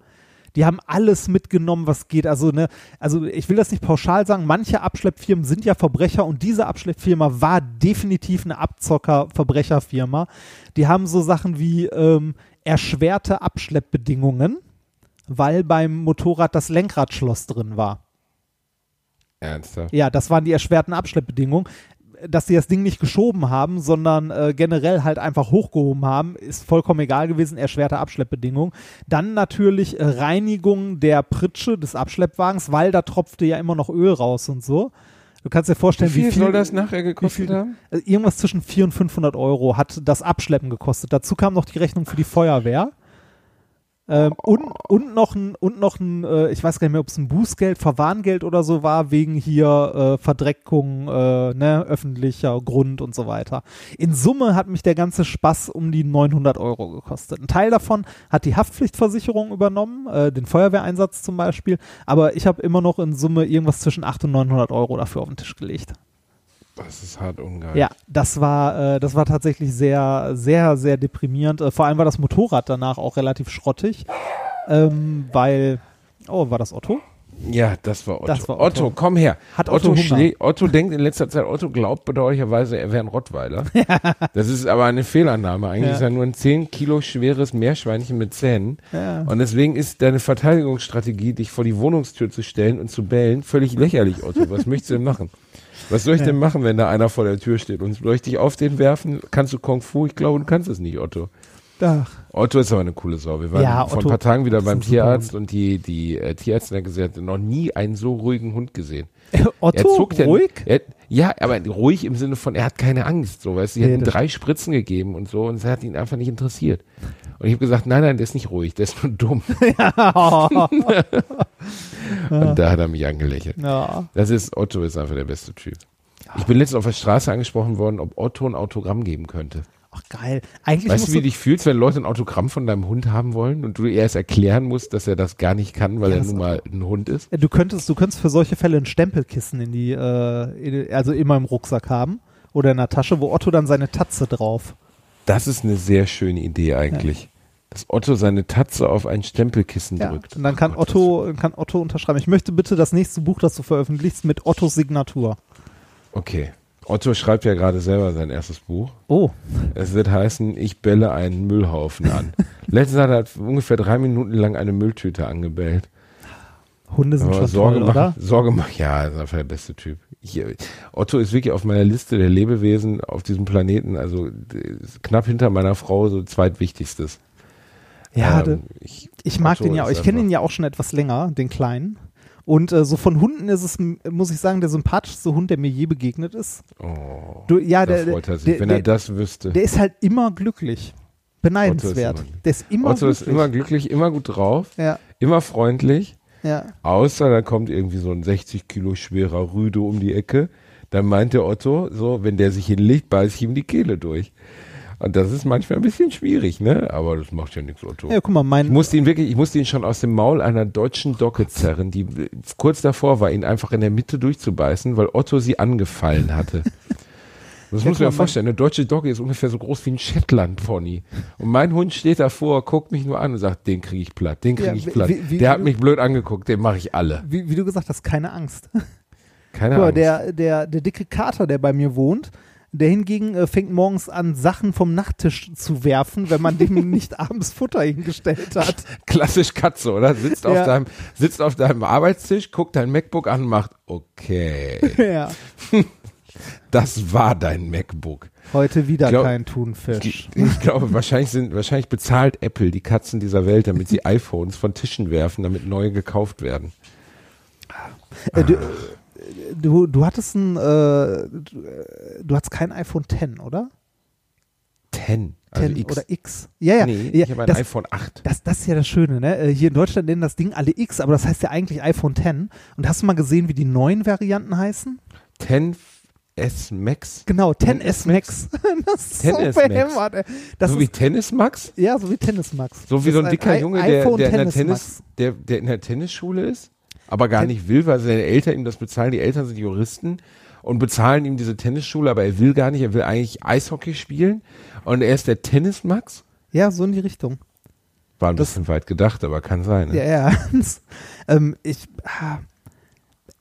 Die haben alles mitgenommen, was geht. Also, ne, also ich will das nicht pauschal sagen, manche Abschleppfirmen sind ja Verbrecher und diese Abschleppfirma war definitiv eine Abzocker-Verbrecherfirma. Die haben so Sachen wie ähm, erschwerte Abschleppbedingungen, weil beim Motorrad das Lenkradschloss drin war. Ernsthaft? Ja, das waren die erschwerten Abschleppbedingungen. Dass sie das Ding nicht geschoben haben, sondern äh, generell halt einfach hochgehoben haben, ist vollkommen egal gewesen, erschwerte Abschleppbedingungen. Dann natürlich äh, Reinigung der Pritsche des Abschleppwagens, weil da tropfte ja immer noch Öl raus und so. Du kannst dir vorstellen, wie viel, wie viel soll das nachher gekostet viel, haben? Also irgendwas zwischen vierhundert und fünfhundert Euro hat das Abschleppen gekostet. Dazu kam noch die Rechnung für die Feuerwehr. Ähm, und, und noch ein, und noch ein äh, ich weiß gar nicht mehr, ob es ein Bußgeld, Verwarngeld oder so war, wegen hier äh, Verdreckung, äh, ne, öffentlicher Grund und so weiter. In Summe hat mich der ganze Spaß um die neunhundert Euro gekostet. Ein Teil davon hat die Haftpflichtversicherung übernommen, äh, den Feuerwehreinsatz zum Beispiel, aber ich habe immer noch in Summe irgendwas zwischen achthundert und neunhundert Euro dafür auf den Tisch gelegt. Das ist hart ungeil. Ja, das war, äh, das war tatsächlich sehr, sehr, sehr deprimierend. Äh, vor allem war das Motorrad danach auch relativ schrottig, ähm, weil, oh, war das Otto? Ja, das war Otto. Das war Otto. Otto, komm her. Hat Otto Otto, Schle- Otto denkt in letzter Zeit, Otto glaubt bedauerlicherweise, er wäre ein Rottweiler. Das ist aber eine Fehlannahme. Eigentlich ja. ist er nur ein zehn Kilo schweres Meerschweinchen mit Zähnen. Ja. Und deswegen ist deine Verteidigungsstrategie, dich vor die Wohnungstür zu stellen und zu bellen, völlig lächerlich, Otto. Was möchtest du denn machen? Was soll ich ja. denn machen, wenn da einer vor der Tür steht? Und soll ich dich auf den werfen? Kannst du Kung Fu? Ich glaube, du kannst es nicht, Otto. Ach. Otto ist aber eine coole Sau. Wir waren ja, vor Otto, ein paar Tagen wieder beim Tierarzt und die, die äh, Tierärztin hat gesagt, noch nie einen so ruhigen Hund gesehen. Otto, er ruhig? Den, er, ja, aber ruhig im Sinne von, er hat keine Angst. So, weißt du, sie nee, hat ihm drei Spritzen gegeben und so und es hat ihn einfach nicht interessiert. Und ich habe gesagt, nein, nein, der ist nicht ruhig, der ist nur dumm. Ja. Und da hat er mich angelächelt. Ja. Das ist, Otto ist einfach der beste Typ. Ich bin letztens auf der Straße angesprochen worden, ob Otto ein Autogramm geben könnte. Ach, geil. Eigentlich weißt du, wie du dich fühlst, wenn Leute ein Autogramm von deinem Hund haben wollen und du erst erklären musst, dass er das gar nicht kann, weil ja, er nun mal ein Hund ist? Du könntest, du könntest für solche Fälle ein Stempelkissen in die, äh, also immer im Rucksack haben oder in einer Tasche, wo Otto dann seine Tatze drauf. Das ist eine sehr schöne Idee eigentlich. Ja. Dass Otto seine Tatze auf ein Stempelkissen ja. drückt. Und dann kann, Ach, Otto, kann Otto unterschreiben. Ich möchte bitte das nächste Buch, das du veröffentlichst, mit Ottos Signatur. Okay. Otto schreibt ja gerade selber sein erstes Buch. Oh. Es wird heißen, ich belle einen Müllhaufen an. Letztens hat er ungefähr drei Minuten lang eine Mülltüte angebellt. Hunde sind Aber schon Sorge toll, macht, oder? Sorge macht, ja, ist einfach der beste Typ. Hier, Otto ist wirklich auf meiner Liste der Lebewesen auf diesem Planeten, also knapp hinter meiner Frau, so zweitwichtigstes. Ja, ähm, ich, ich mag Otto den ja auch. Ich kenne den ja auch schon etwas länger, den Kleinen. Und äh, so von Hunden ist es, muss ich sagen, der sympathischste Hund, der mir je begegnet ist. Oh, du, ja, da der, freut er sich, der, wenn der, er das wüsste. Der ist halt immer glücklich. Beneidenswert. Otto ist immer, der ist immer Otto glücklich. Ist immer glücklich, immer gut drauf, ja. immer freundlich. Ja. Außer da kommt irgendwie so ein sechzig Kilo schwerer Rüde um die Ecke. Dann meint der Otto, so, wenn der sich hinlegt, beiß ich ihm die Kehle durch. Und das ist manchmal ein bisschen schwierig, ne? Aber das macht ja nichts, Otto. Ja, guck mal, mein ich musste ihn wirklich, ich musste ihn schon aus dem Maul einer deutschen Docke zerren, die kurz davor war, ihn einfach in der Mitte durchzubeißen, weil Otto sie angefallen hatte. Das ja, muss man mir vorstellen, eine deutsche Dogge ist ungefähr so groß wie ein Shetland-Pony. Und mein Hund steht davor, guckt mich nur an und sagt, den kriege ich platt, den kriege ja, ich platt. Wie, wie, der wie hat du, mich blöd angeguckt, den mache ich alle. Wie, wie du gesagt hast, keine Angst. Keine Boah, Angst. Der, der, der dicke Kater, der bei mir wohnt, der hingegen äh, fängt morgens an, Sachen vom Nachttisch zu werfen, wenn man dem nicht abends Futter hingestellt hat. Klassisch Katze, oder? Sitzt, ja. auf deinem, sitzt auf deinem Arbeitstisch, guckt dein MacBook an und macht, okay. Ja. Das war dein MacBook. Heute wieder glaub, kein Thunfisch. Ich, ich glaube, wahrscheinlich, sind, wahrscheinlich bezahlt Apple die Katzen dieser Welt, damit sie iPhones von Tischen werfen, damit neue gekauft werden. Äh, du, du, du hattest ein, äh, du, du hattest kein iPhone zehn, oder? zehn. Also X. Oder X. Ja, ja. Nee, ja, ich habe ein das, iPhone acht. Das, das ist ja das Schöne, ne? Hier in Deutschland nennen das Ding alle X, aber das heißt ja eigentlich iPhone zehn. Und hast du mal gesehen, wie die neuen Varianten heißen? zehn S Max. Genau, zehn S Max. Das ist so behämmert, ey. Das so ist, wie Tennis Max? Ja, so wie Tennis Max. So wie das so ein dicker ein Junge, der, der, in der, Tennis, der, der in der Tennisschule ist, aber gar Ten- nicht will, weil seine Eltern ihm das bezahlen. Die Eltern sind Juristen und bezahlen ihm diese Tennisschule, aber er will gar nicht, er will eigentlich Eishockey spielen. Und er ist der Tennis Max? Ja, so in die Richtung. War ein das, bisschen weit gedacht, aber kann sein. Ne? Ja, ja. ähm, ich... Ah.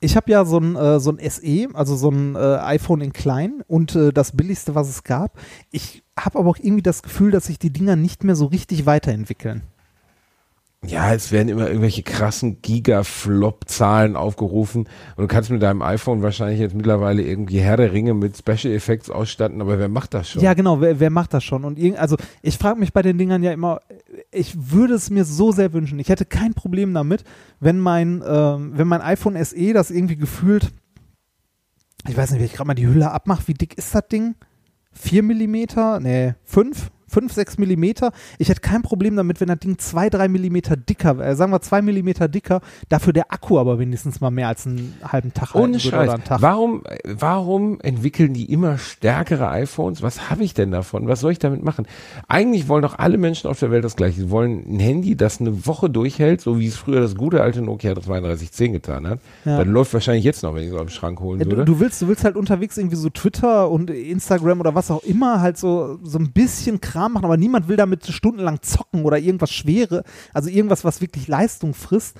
Ich habe ja so ein, äh, so ein S E, also so ein äh, iPhone in klein und äh, das billigste, was es gab. Ich habe aber auch irgendwie das Gefühl, dass sich die Dinger nicht mehr so richtig weiterentwickeln. Ja, es werden immer irgendwelche krassen Gigaflop-Zahlen aufgerufen und du kannst mit deinem iPhone wahrscheinlich jetzt mittlerweile irgendwie Herr der Ringe mit Special Effects ausstatten, aber wer macht das schon? Ja, genau, wer, wer macht das schon? Und irg- also ich frage mich bei den Dingern ja immer, ich würde es mir so sehr wünschen, ich hätte kein Problem damit, wenn mein, ähm, wenn mein iPhone S E das irgendwie gefühlt, ich weiß nicht, wenn ich gerade mal die Hülle abmache, wie dick ist das Ding? vier Millimeter? Nee, fünf? fünf, sechs Millimeter. Ich hätte kein Problem damit, wenn das Ding zwei, drei Millimeter dicker, äh, sagen wir zwei Millimeter dicker, dafür der Akku aber wenigstens mal mehr als einen halben Tag halten würde oder einen Tag. Warum, warum entwickeln die immer stärkere iPhones? Was habe ich denn davon? Was soll ich damit machen? Eigentlich wollen doch alle Menschen auf der Welt das Gleiche. Sie wollen ein Handy, das eine Woche durchhält, so wie es früher das gute alte Nokia drei zwei eins null getan hat. Ja. Dann läuft wahrscheinlich jetzt noch, wenn ich so am Schrank holen ja, würde. Du, du, willst, du willst halt unterwegs irgendwie so Twitter und Instagram oder was auch immer halt so, so ein bisschen Kram machen, aber niemand will damit stundenlang zocken oder irgendwas Schwere, also irgendwas, was wirklich Leistung frisst.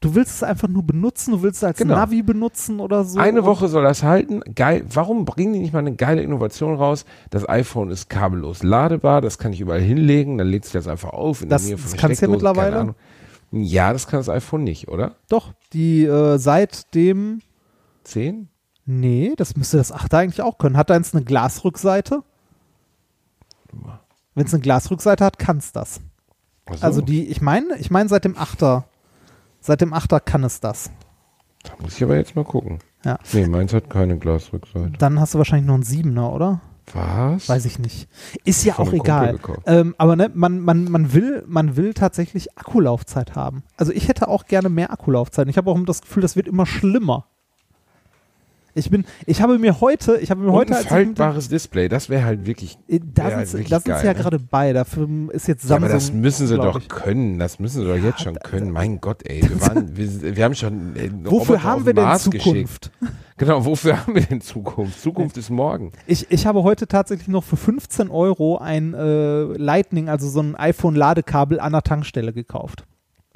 Du willst es einfach nur benutzen, du willst es als genau. Navi benutzen oder so. Eine Woche soll das halten. Geil. Warum bringen die nicht mal eine geile Innovation raus? Das iPhone ist kabellos ladebar, das kann ich überall hinlegen, dann lädt sich das einfach auf. In das der Nähe von das kannst du ja mittlerweile? Ja, das kann das iPhone nicht, oder? Doch, die äh, seit dem... zehn? Nee, das müsste das acht eigentlich auch können. Hat eins eine Glasrückseite? Wenn es eine Glasrückseite hat, kann es das. So. Also die, ich meine, ich meine seit dem achter Seit dem achter kann es das. Da muss ich aber jetzt mal gucken. Ja. Nee, meins hat keine Glasrückseite. Dann hast du wahrscheinlich noch einen siebener, oder? Was? Weiß ich nicht. Ist ja auch egal. Ähm, aber ne, man, man, man, will, man will tatsächlich Akkulaufzeit haben. Also ich hätte auch gerne mehr Akkulaufzeit. Ich habe auch das Gefühl, das wird immer schlimmer. Ich bin, ich habe mir heute, ich habe mir heute... Ein faltbares Display, das wäre halt wirklich Da sind sie ja gerade bei, dafür ist jetzt Samsung... Ja, aber das müssen sie doch können, das müssen sie doch jetzt schon können, mein Gott ey, wir, waren, wir, wir haben schon... Wofür haben wir denn Zukunft? Genau, wofür haben wir denn Zukunft? Zukunft ist morgen. Ich, ich habe heute tatsächlich noch für fünfzehn Euro ein äh, Lightning, also so ein iPhone-Ladekabel an der Tankstelle gekauft.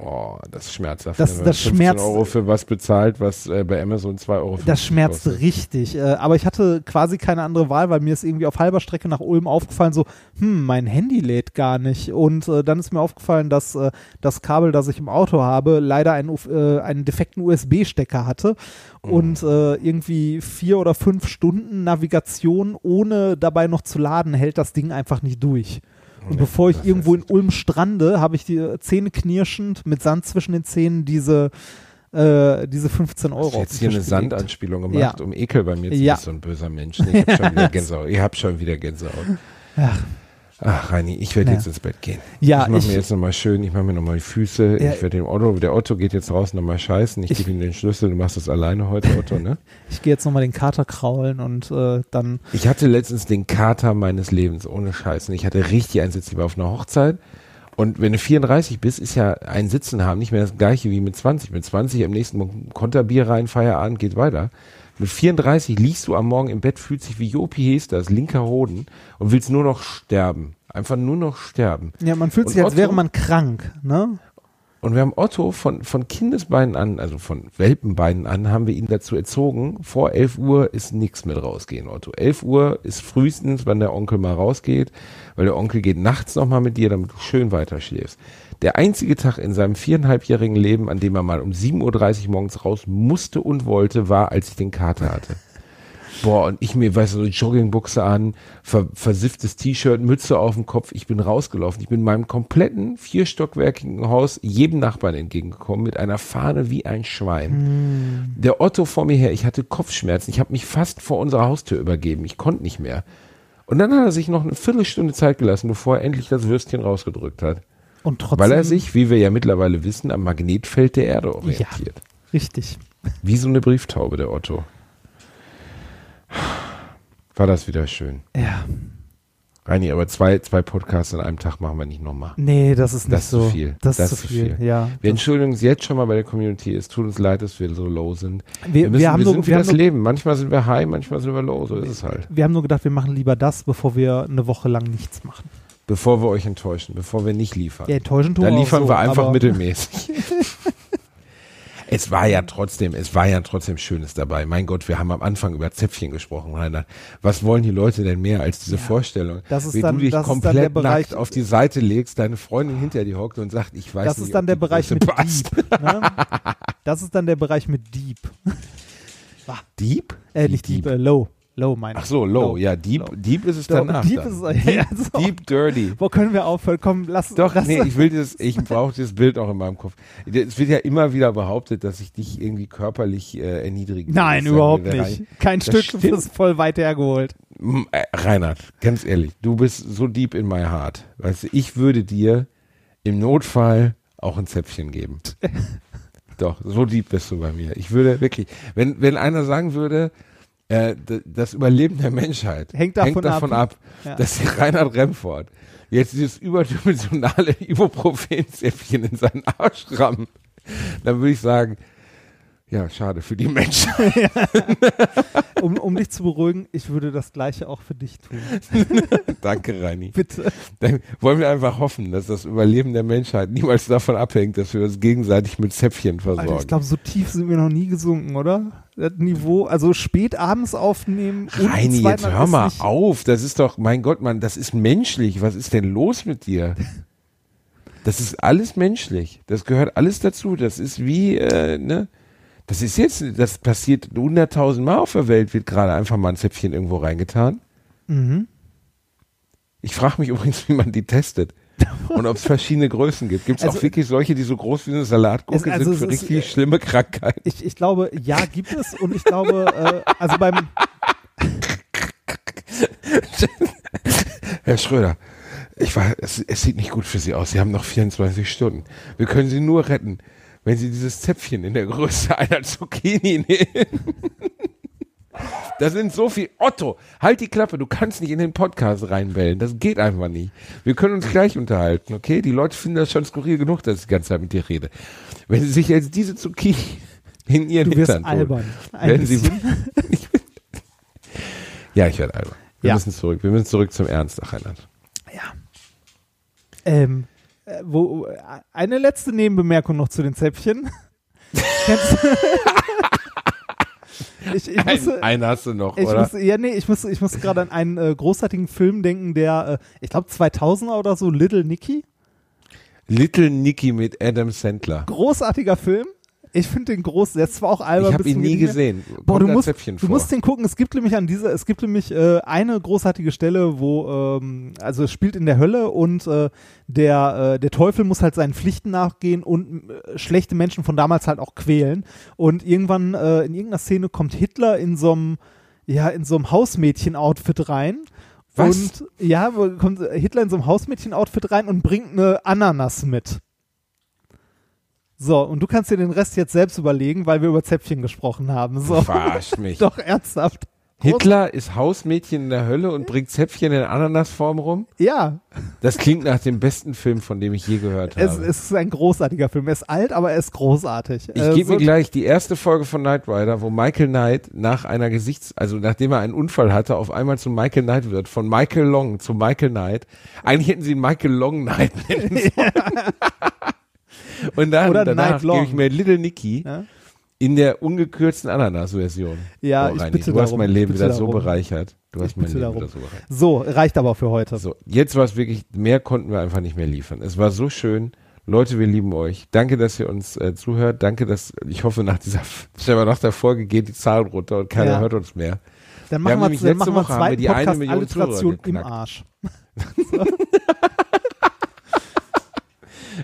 Oh, das schmerzt. Das, das fünfzehn schmerzt, Euro für was bezahlt, was äh, bei Amazon zwei Euro Das schmerzt kostet. Richtig. Äh, aber ich hatte quasi keine andere Wahl, weil mir ist irgendwie auf halber Strecke nach Ulm aufgefallen, so, hm, mein Handy lädt gar nicht. Und äh, dann ist mir aufgefallen, dass äh, das Kabel, das ich im Auto habe, leider einen, äh, einen defekten U S B-Stecker hatte. Mhm. Und äh, irgendwie vier oder fünf Stunden Navigation, ohne dabei noch zu laden, hält das Ding einfach nicht durch. Und ja, bevor ich irgendwo in Ulm strande, habe ich die Zähne knirschend mit Sand zwischen den Zähnen diese, äh, diese fünfzehn Euro. Du hast jetzt hier eine Sandanspielung gemacht, ja. um Ekel bei mir zu ja. so ein böser Mensch. Ich habe schon wieder Gänsehaut. Ich habe schon wieder Gänsehaut. Ach. Ach, Reini, ich werde ja. jetzt ins Bett gehen. Ja, ich mache mir jetzt nochmal schön, ich mache mir nochmal die Füße. Ja. Ich werde dem Otto, der Otto geht jetzt raus, nochmal scheißen. Ich, ich gebe ihm den Schlüssel, du machst das alleine heute, Otto, ne? Ich gehe jetzt nochmal den Kater kraulen und äh, dann... Ich hatte letztens den Kater meines Lebens, ohne Scheißen. Ich hatte richtig einen Sitz, ich war auf einer Hochzeit. Und wenn du vierunddreißig bist, ist ja ein Sitzen haben nicht mehr das gleiche wie mit zwanzig. Mit zwanzig am nächsten Morgen Konterbier rein, Feierabend, geht weiter. Mit vierunddreißig liegst du am Morgen im Bett, fühlst dich wie Jopi Hesters, linker Hoden und willst nur noch sterben. Einfach nur noch sterben. Ja, man fühlt und sich, als Otto, wäre man krank, ne? Und wir haben Otto von, von Kindesbeinen an, also von Welpenbeinen an, haben wir ihn dazu erzogen, vor elf Uhr ist nichts mit rausgehen, Otto. elf Uhr ist frühestens, wenn der Onkel mal rausgeht, weil der Onkel geht nachts nochmal mit dir, damit du schön weiterschläfst. Der einzige Tag in seinem viereinhalbjährigen Leben, an dem er mal um sieben Uhr dreißig morgens raus musste und wollte, war, als ich den Kater hatte. Boah, und ich mir, weißt du, so Joggingbuchse an, ver- versifftes T-Shirt, Mütze auf dem Kopf, ich bin rausgelaufen. Ich bin meinem kompletten vierstockwerkigen Haus jedem Nachbarn entgegengekommen mit einer Fahne wie ein Schwein. Mm. Der Otto vor mir her, ich hatte Kopfschmerzen, ich habe mich fast vor unserer Haustür übergeben, ich konnte nicht mehr. Und dann hat er sich noch eine Viertelstunde Zeit gelassen, bevor er endlich das Würstchen rausgedrückt hat. Und trotzdem, weil er sich, wie wir ja mittlerweile wissen, am Magnetfeld der Erde orientiert. Ja, richtig. Wie so eine Brieftaube, der Otto. War das wieder schön. Ja. Reini, aber zwei, zwei Podcasts an einem Tag machen wir nicht nochmal. Nee, das ist nicht das so. Zu viel. Das, das ist zu viel. viel. Ja. Wir entschuldigen uns jetzt schon mal bei der Community. Es tut uns leid, dass wir so low sind. Wir, wir, müssen, wir, haben wir nur, sind für wir das haben Leben. Manchmal sind wir high, manchmal sind wir low. So ist es halt. Wir haben nur gedacht, wir machen lieber das, bevor wir eine Woche lang nichts machen. Bevor wir euch enttäuschen, bevor wir nicht liefern. Ja, enttäuschen tun wir auch so. Da liefern wir einfach mittelmäßig. Es war ja trotzdem, es war ja trotzdem Schönes dabei. Mein Gott, wir haben am Anfang über Zäpfchen gesprochen, Reinhard. Was wollen die Leute denn mehr als diese ja, Vorstellung? Das ist Wenn dann, du dich das komplett ist dann der Bereich, nackt auf die Seite legst, deine Freundin hinter dir hockt und sagt, ich weiß das nicht, ist dann ob der Bereich mit Dieb, ne? Das ist dann der Bereich mit Dieb. Dieb? Äh, nicht Dieb, Dieb äh, Low. Low, meine ich. Ach so, low. low. Ja, deep, low. deep ist es low. danach. Deep dann. ist es. Ja, also deep, dirty. Wo können wir aufhören? Komm, lass uns. Doch, lass nee, ich will dieses, ich brauche dieses Bild auch in meinem Kopf. Es wird ja immer wieder behauptet, dass ich dich irgendwie körperlich äh, erniedrige. Nein, überhaupt nicht. Rein. Kein das Stück, das ist voll weit hergeholt. Reinhard, ganz ehrlich, du bist so deep in my heart. Weißt du, ich würde dir im Notfall auch ein Zäpfchen geben. Doch, so deep bist du bei mir. Ich würde wirklich, wenn, wenn einer sagen würde, äh, das Überleben der Menschheit hängt davon, hängt davon ab, ab ja. dass Reinhard Remfort jetzt dieses überdimensionale Ibuprofen-Zäpfchen in seinen Arsch rammt, dann würde ich sagen, ja, schade für die Menschen. Ja. Um, um dich zu beruhigen, ich würde das Gleiche auch für dich tun. Danke, Reini. Bitte. Dann wollen wir einfach hoffen, dass das Überleben der Menschheit niemals davon abhängt, dass wir uns gegenseitig mit Zäpfchen versorgen. Alter, ich glaube, so tief sind wir noch nie gesunken, oder? Das Niveau, also spät abends aufnehmen. Reini, jetzt hör mal auf. Das ist doch, mein Gott, Mann, das ist menschlich. Was ist denn los mit dir? Das ist alles menschlich. Das gehört alles dazu. Das ist wie, äh, ne? Das ist jetzt, das passiert hunderttausend Mal auf der Welt, wird gerade einfach mal ein Zäpfchen irgendwo reingetan. Mhm. Ich frage mich übrigens, wie man die testet und ob es verschiedene Größen gibt. Gibt es also, auch wirklich solche, die so groß wie eine Salatgurke es, also sind für richtig ist, schlimme Krankheiten? Ich, ich glaube, ja, gibt es und ich glaube, äh, also beim Herr Schröder, ich weiß, es, es sieht nicht gut für Sie aus. Sie haben noch vierundzwanzig Stunden. Wir können Sie nur retten, wenn Sie dieses Zäpfchen in der Größe einer Zucchini nehmen. Da sind so viel. Otto, halt die Klappe, du kannst nicht in den Podcast reinbellen. Das geht einfach nicht. Wir können uns gleich unterhalten, okay? Die Leute finden das schon skurril genug, dass ich die ganze Zeit mit dir rede. Wenn Sie sich jetzt diese Zucchini in Ihren Hintern tun, werden Sie... Ja, ich werde albern. Wir ja. müssen zurück. Wir müssen zurück zum Ernst, ach, Reinhard. Ja. Ähm... Wo, eine letzte Nebenbemerkung noch zu den Zäpfchen. ich, ich musste, einen, einen hast du noch, ich oder? Musste, ja, nee, ich musste, ich musste gerade an einen äh, großartigen Film denken, der, äh, ich glaube, zweitausender oder so, Little Nicky. Little Nicky mit Adam Sandler. Großartiger Film. Ich finde den groß, der ist zwar auch albern. Ich habe ihn nie gesehen. Boah, du musst, du musst den gucken. Es gibt nämlich an dieser, es gibt nämlich äh, eine großartige Stelle, wo ähm, also es spielt in der Hölle und äh, der äh, der Teufel muss halt seinen Pflichten nachgehen und äh, schlechte Menschen von damals halt auch quälen. Und irgendwann äh, in irgendeiner Szene kommt Hitler in so einem ja in so einem Hausmädchen-Outfit rein. Was? Und ja, kommt Hitler in so einem Hausmädchen-Outfit rein und bringt eine Ananas mit. So, und du kannst dir den Rest jetzt selbst überlegen, weil wir über Zäpfchen gesprochen haben. So. Verarsch mich. Doch, ernsthaft. Groß. Hitler ist Hausmädchen in der Hölle und bringt Zäpfchen in Ananasform rum? Ja. Das klingt nach dem besten Film, von dem ich je gehört habe. Es, es ist ein großartiger Film. Er ist alt, aber er ist großartig. Ich äh, gebe so mir gleich die erste Folge von Knight Rider, wo Michael Knight nach einer Gesichts-, also nachdem er einen Unfall hatte, auf einmal zu Michael Knight wird. Von Michael Long zu Michael Knight. Eigentlich hätten sie ihn Michael Long Knight nennen sollen. Und dann, oder danach gebe ich mir Little Nicky ja? in der ungekürzten Ananas-Version. Ja, oh, ich Reini, bitte du darum. Hast mein Leben wieder so bereichert. Du hast ich mein Leben darum. wieder so bereichert. So, reicht aber für heute. So, jetzt war es wirklich, mehr konnten wir einfach nicht mehr liefern. Es war so schön. Leute, wir lieben euch. Danke, dass ihr uns äh, zuhört. Danke, dass, ich hoffe, nach dieser, nach der Folge geht die Zahl runter und keiner ja. hört uns mehr. Dann machen wir, wir, dann machen wir zweiten haben wir die Podcast eine Million Alliteration im Arsch.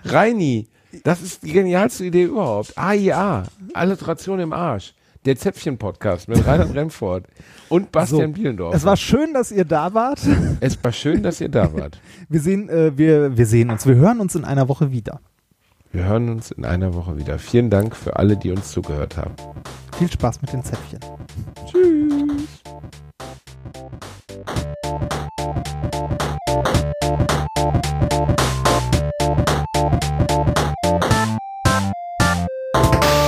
Reini, das ist die genialste Idee überhaupt. A I A, Alliteration im Arsch. Der Zäpfchen-Podcast mit Reinhard Remfort und Bastian so, Bielendorfer. Es war schön, dass ihr da wart. Es war schön, dass ihr da wart. Wir sehen, äh, wir, wir sehen uns, wir hören uns in einer Woche wieder. Wir hören uns in einer Woche wieder. Vielen Dank für alle, die uns zugehört haben. Viel Spaß mit den Zäpfchen. Tschüss. Bye.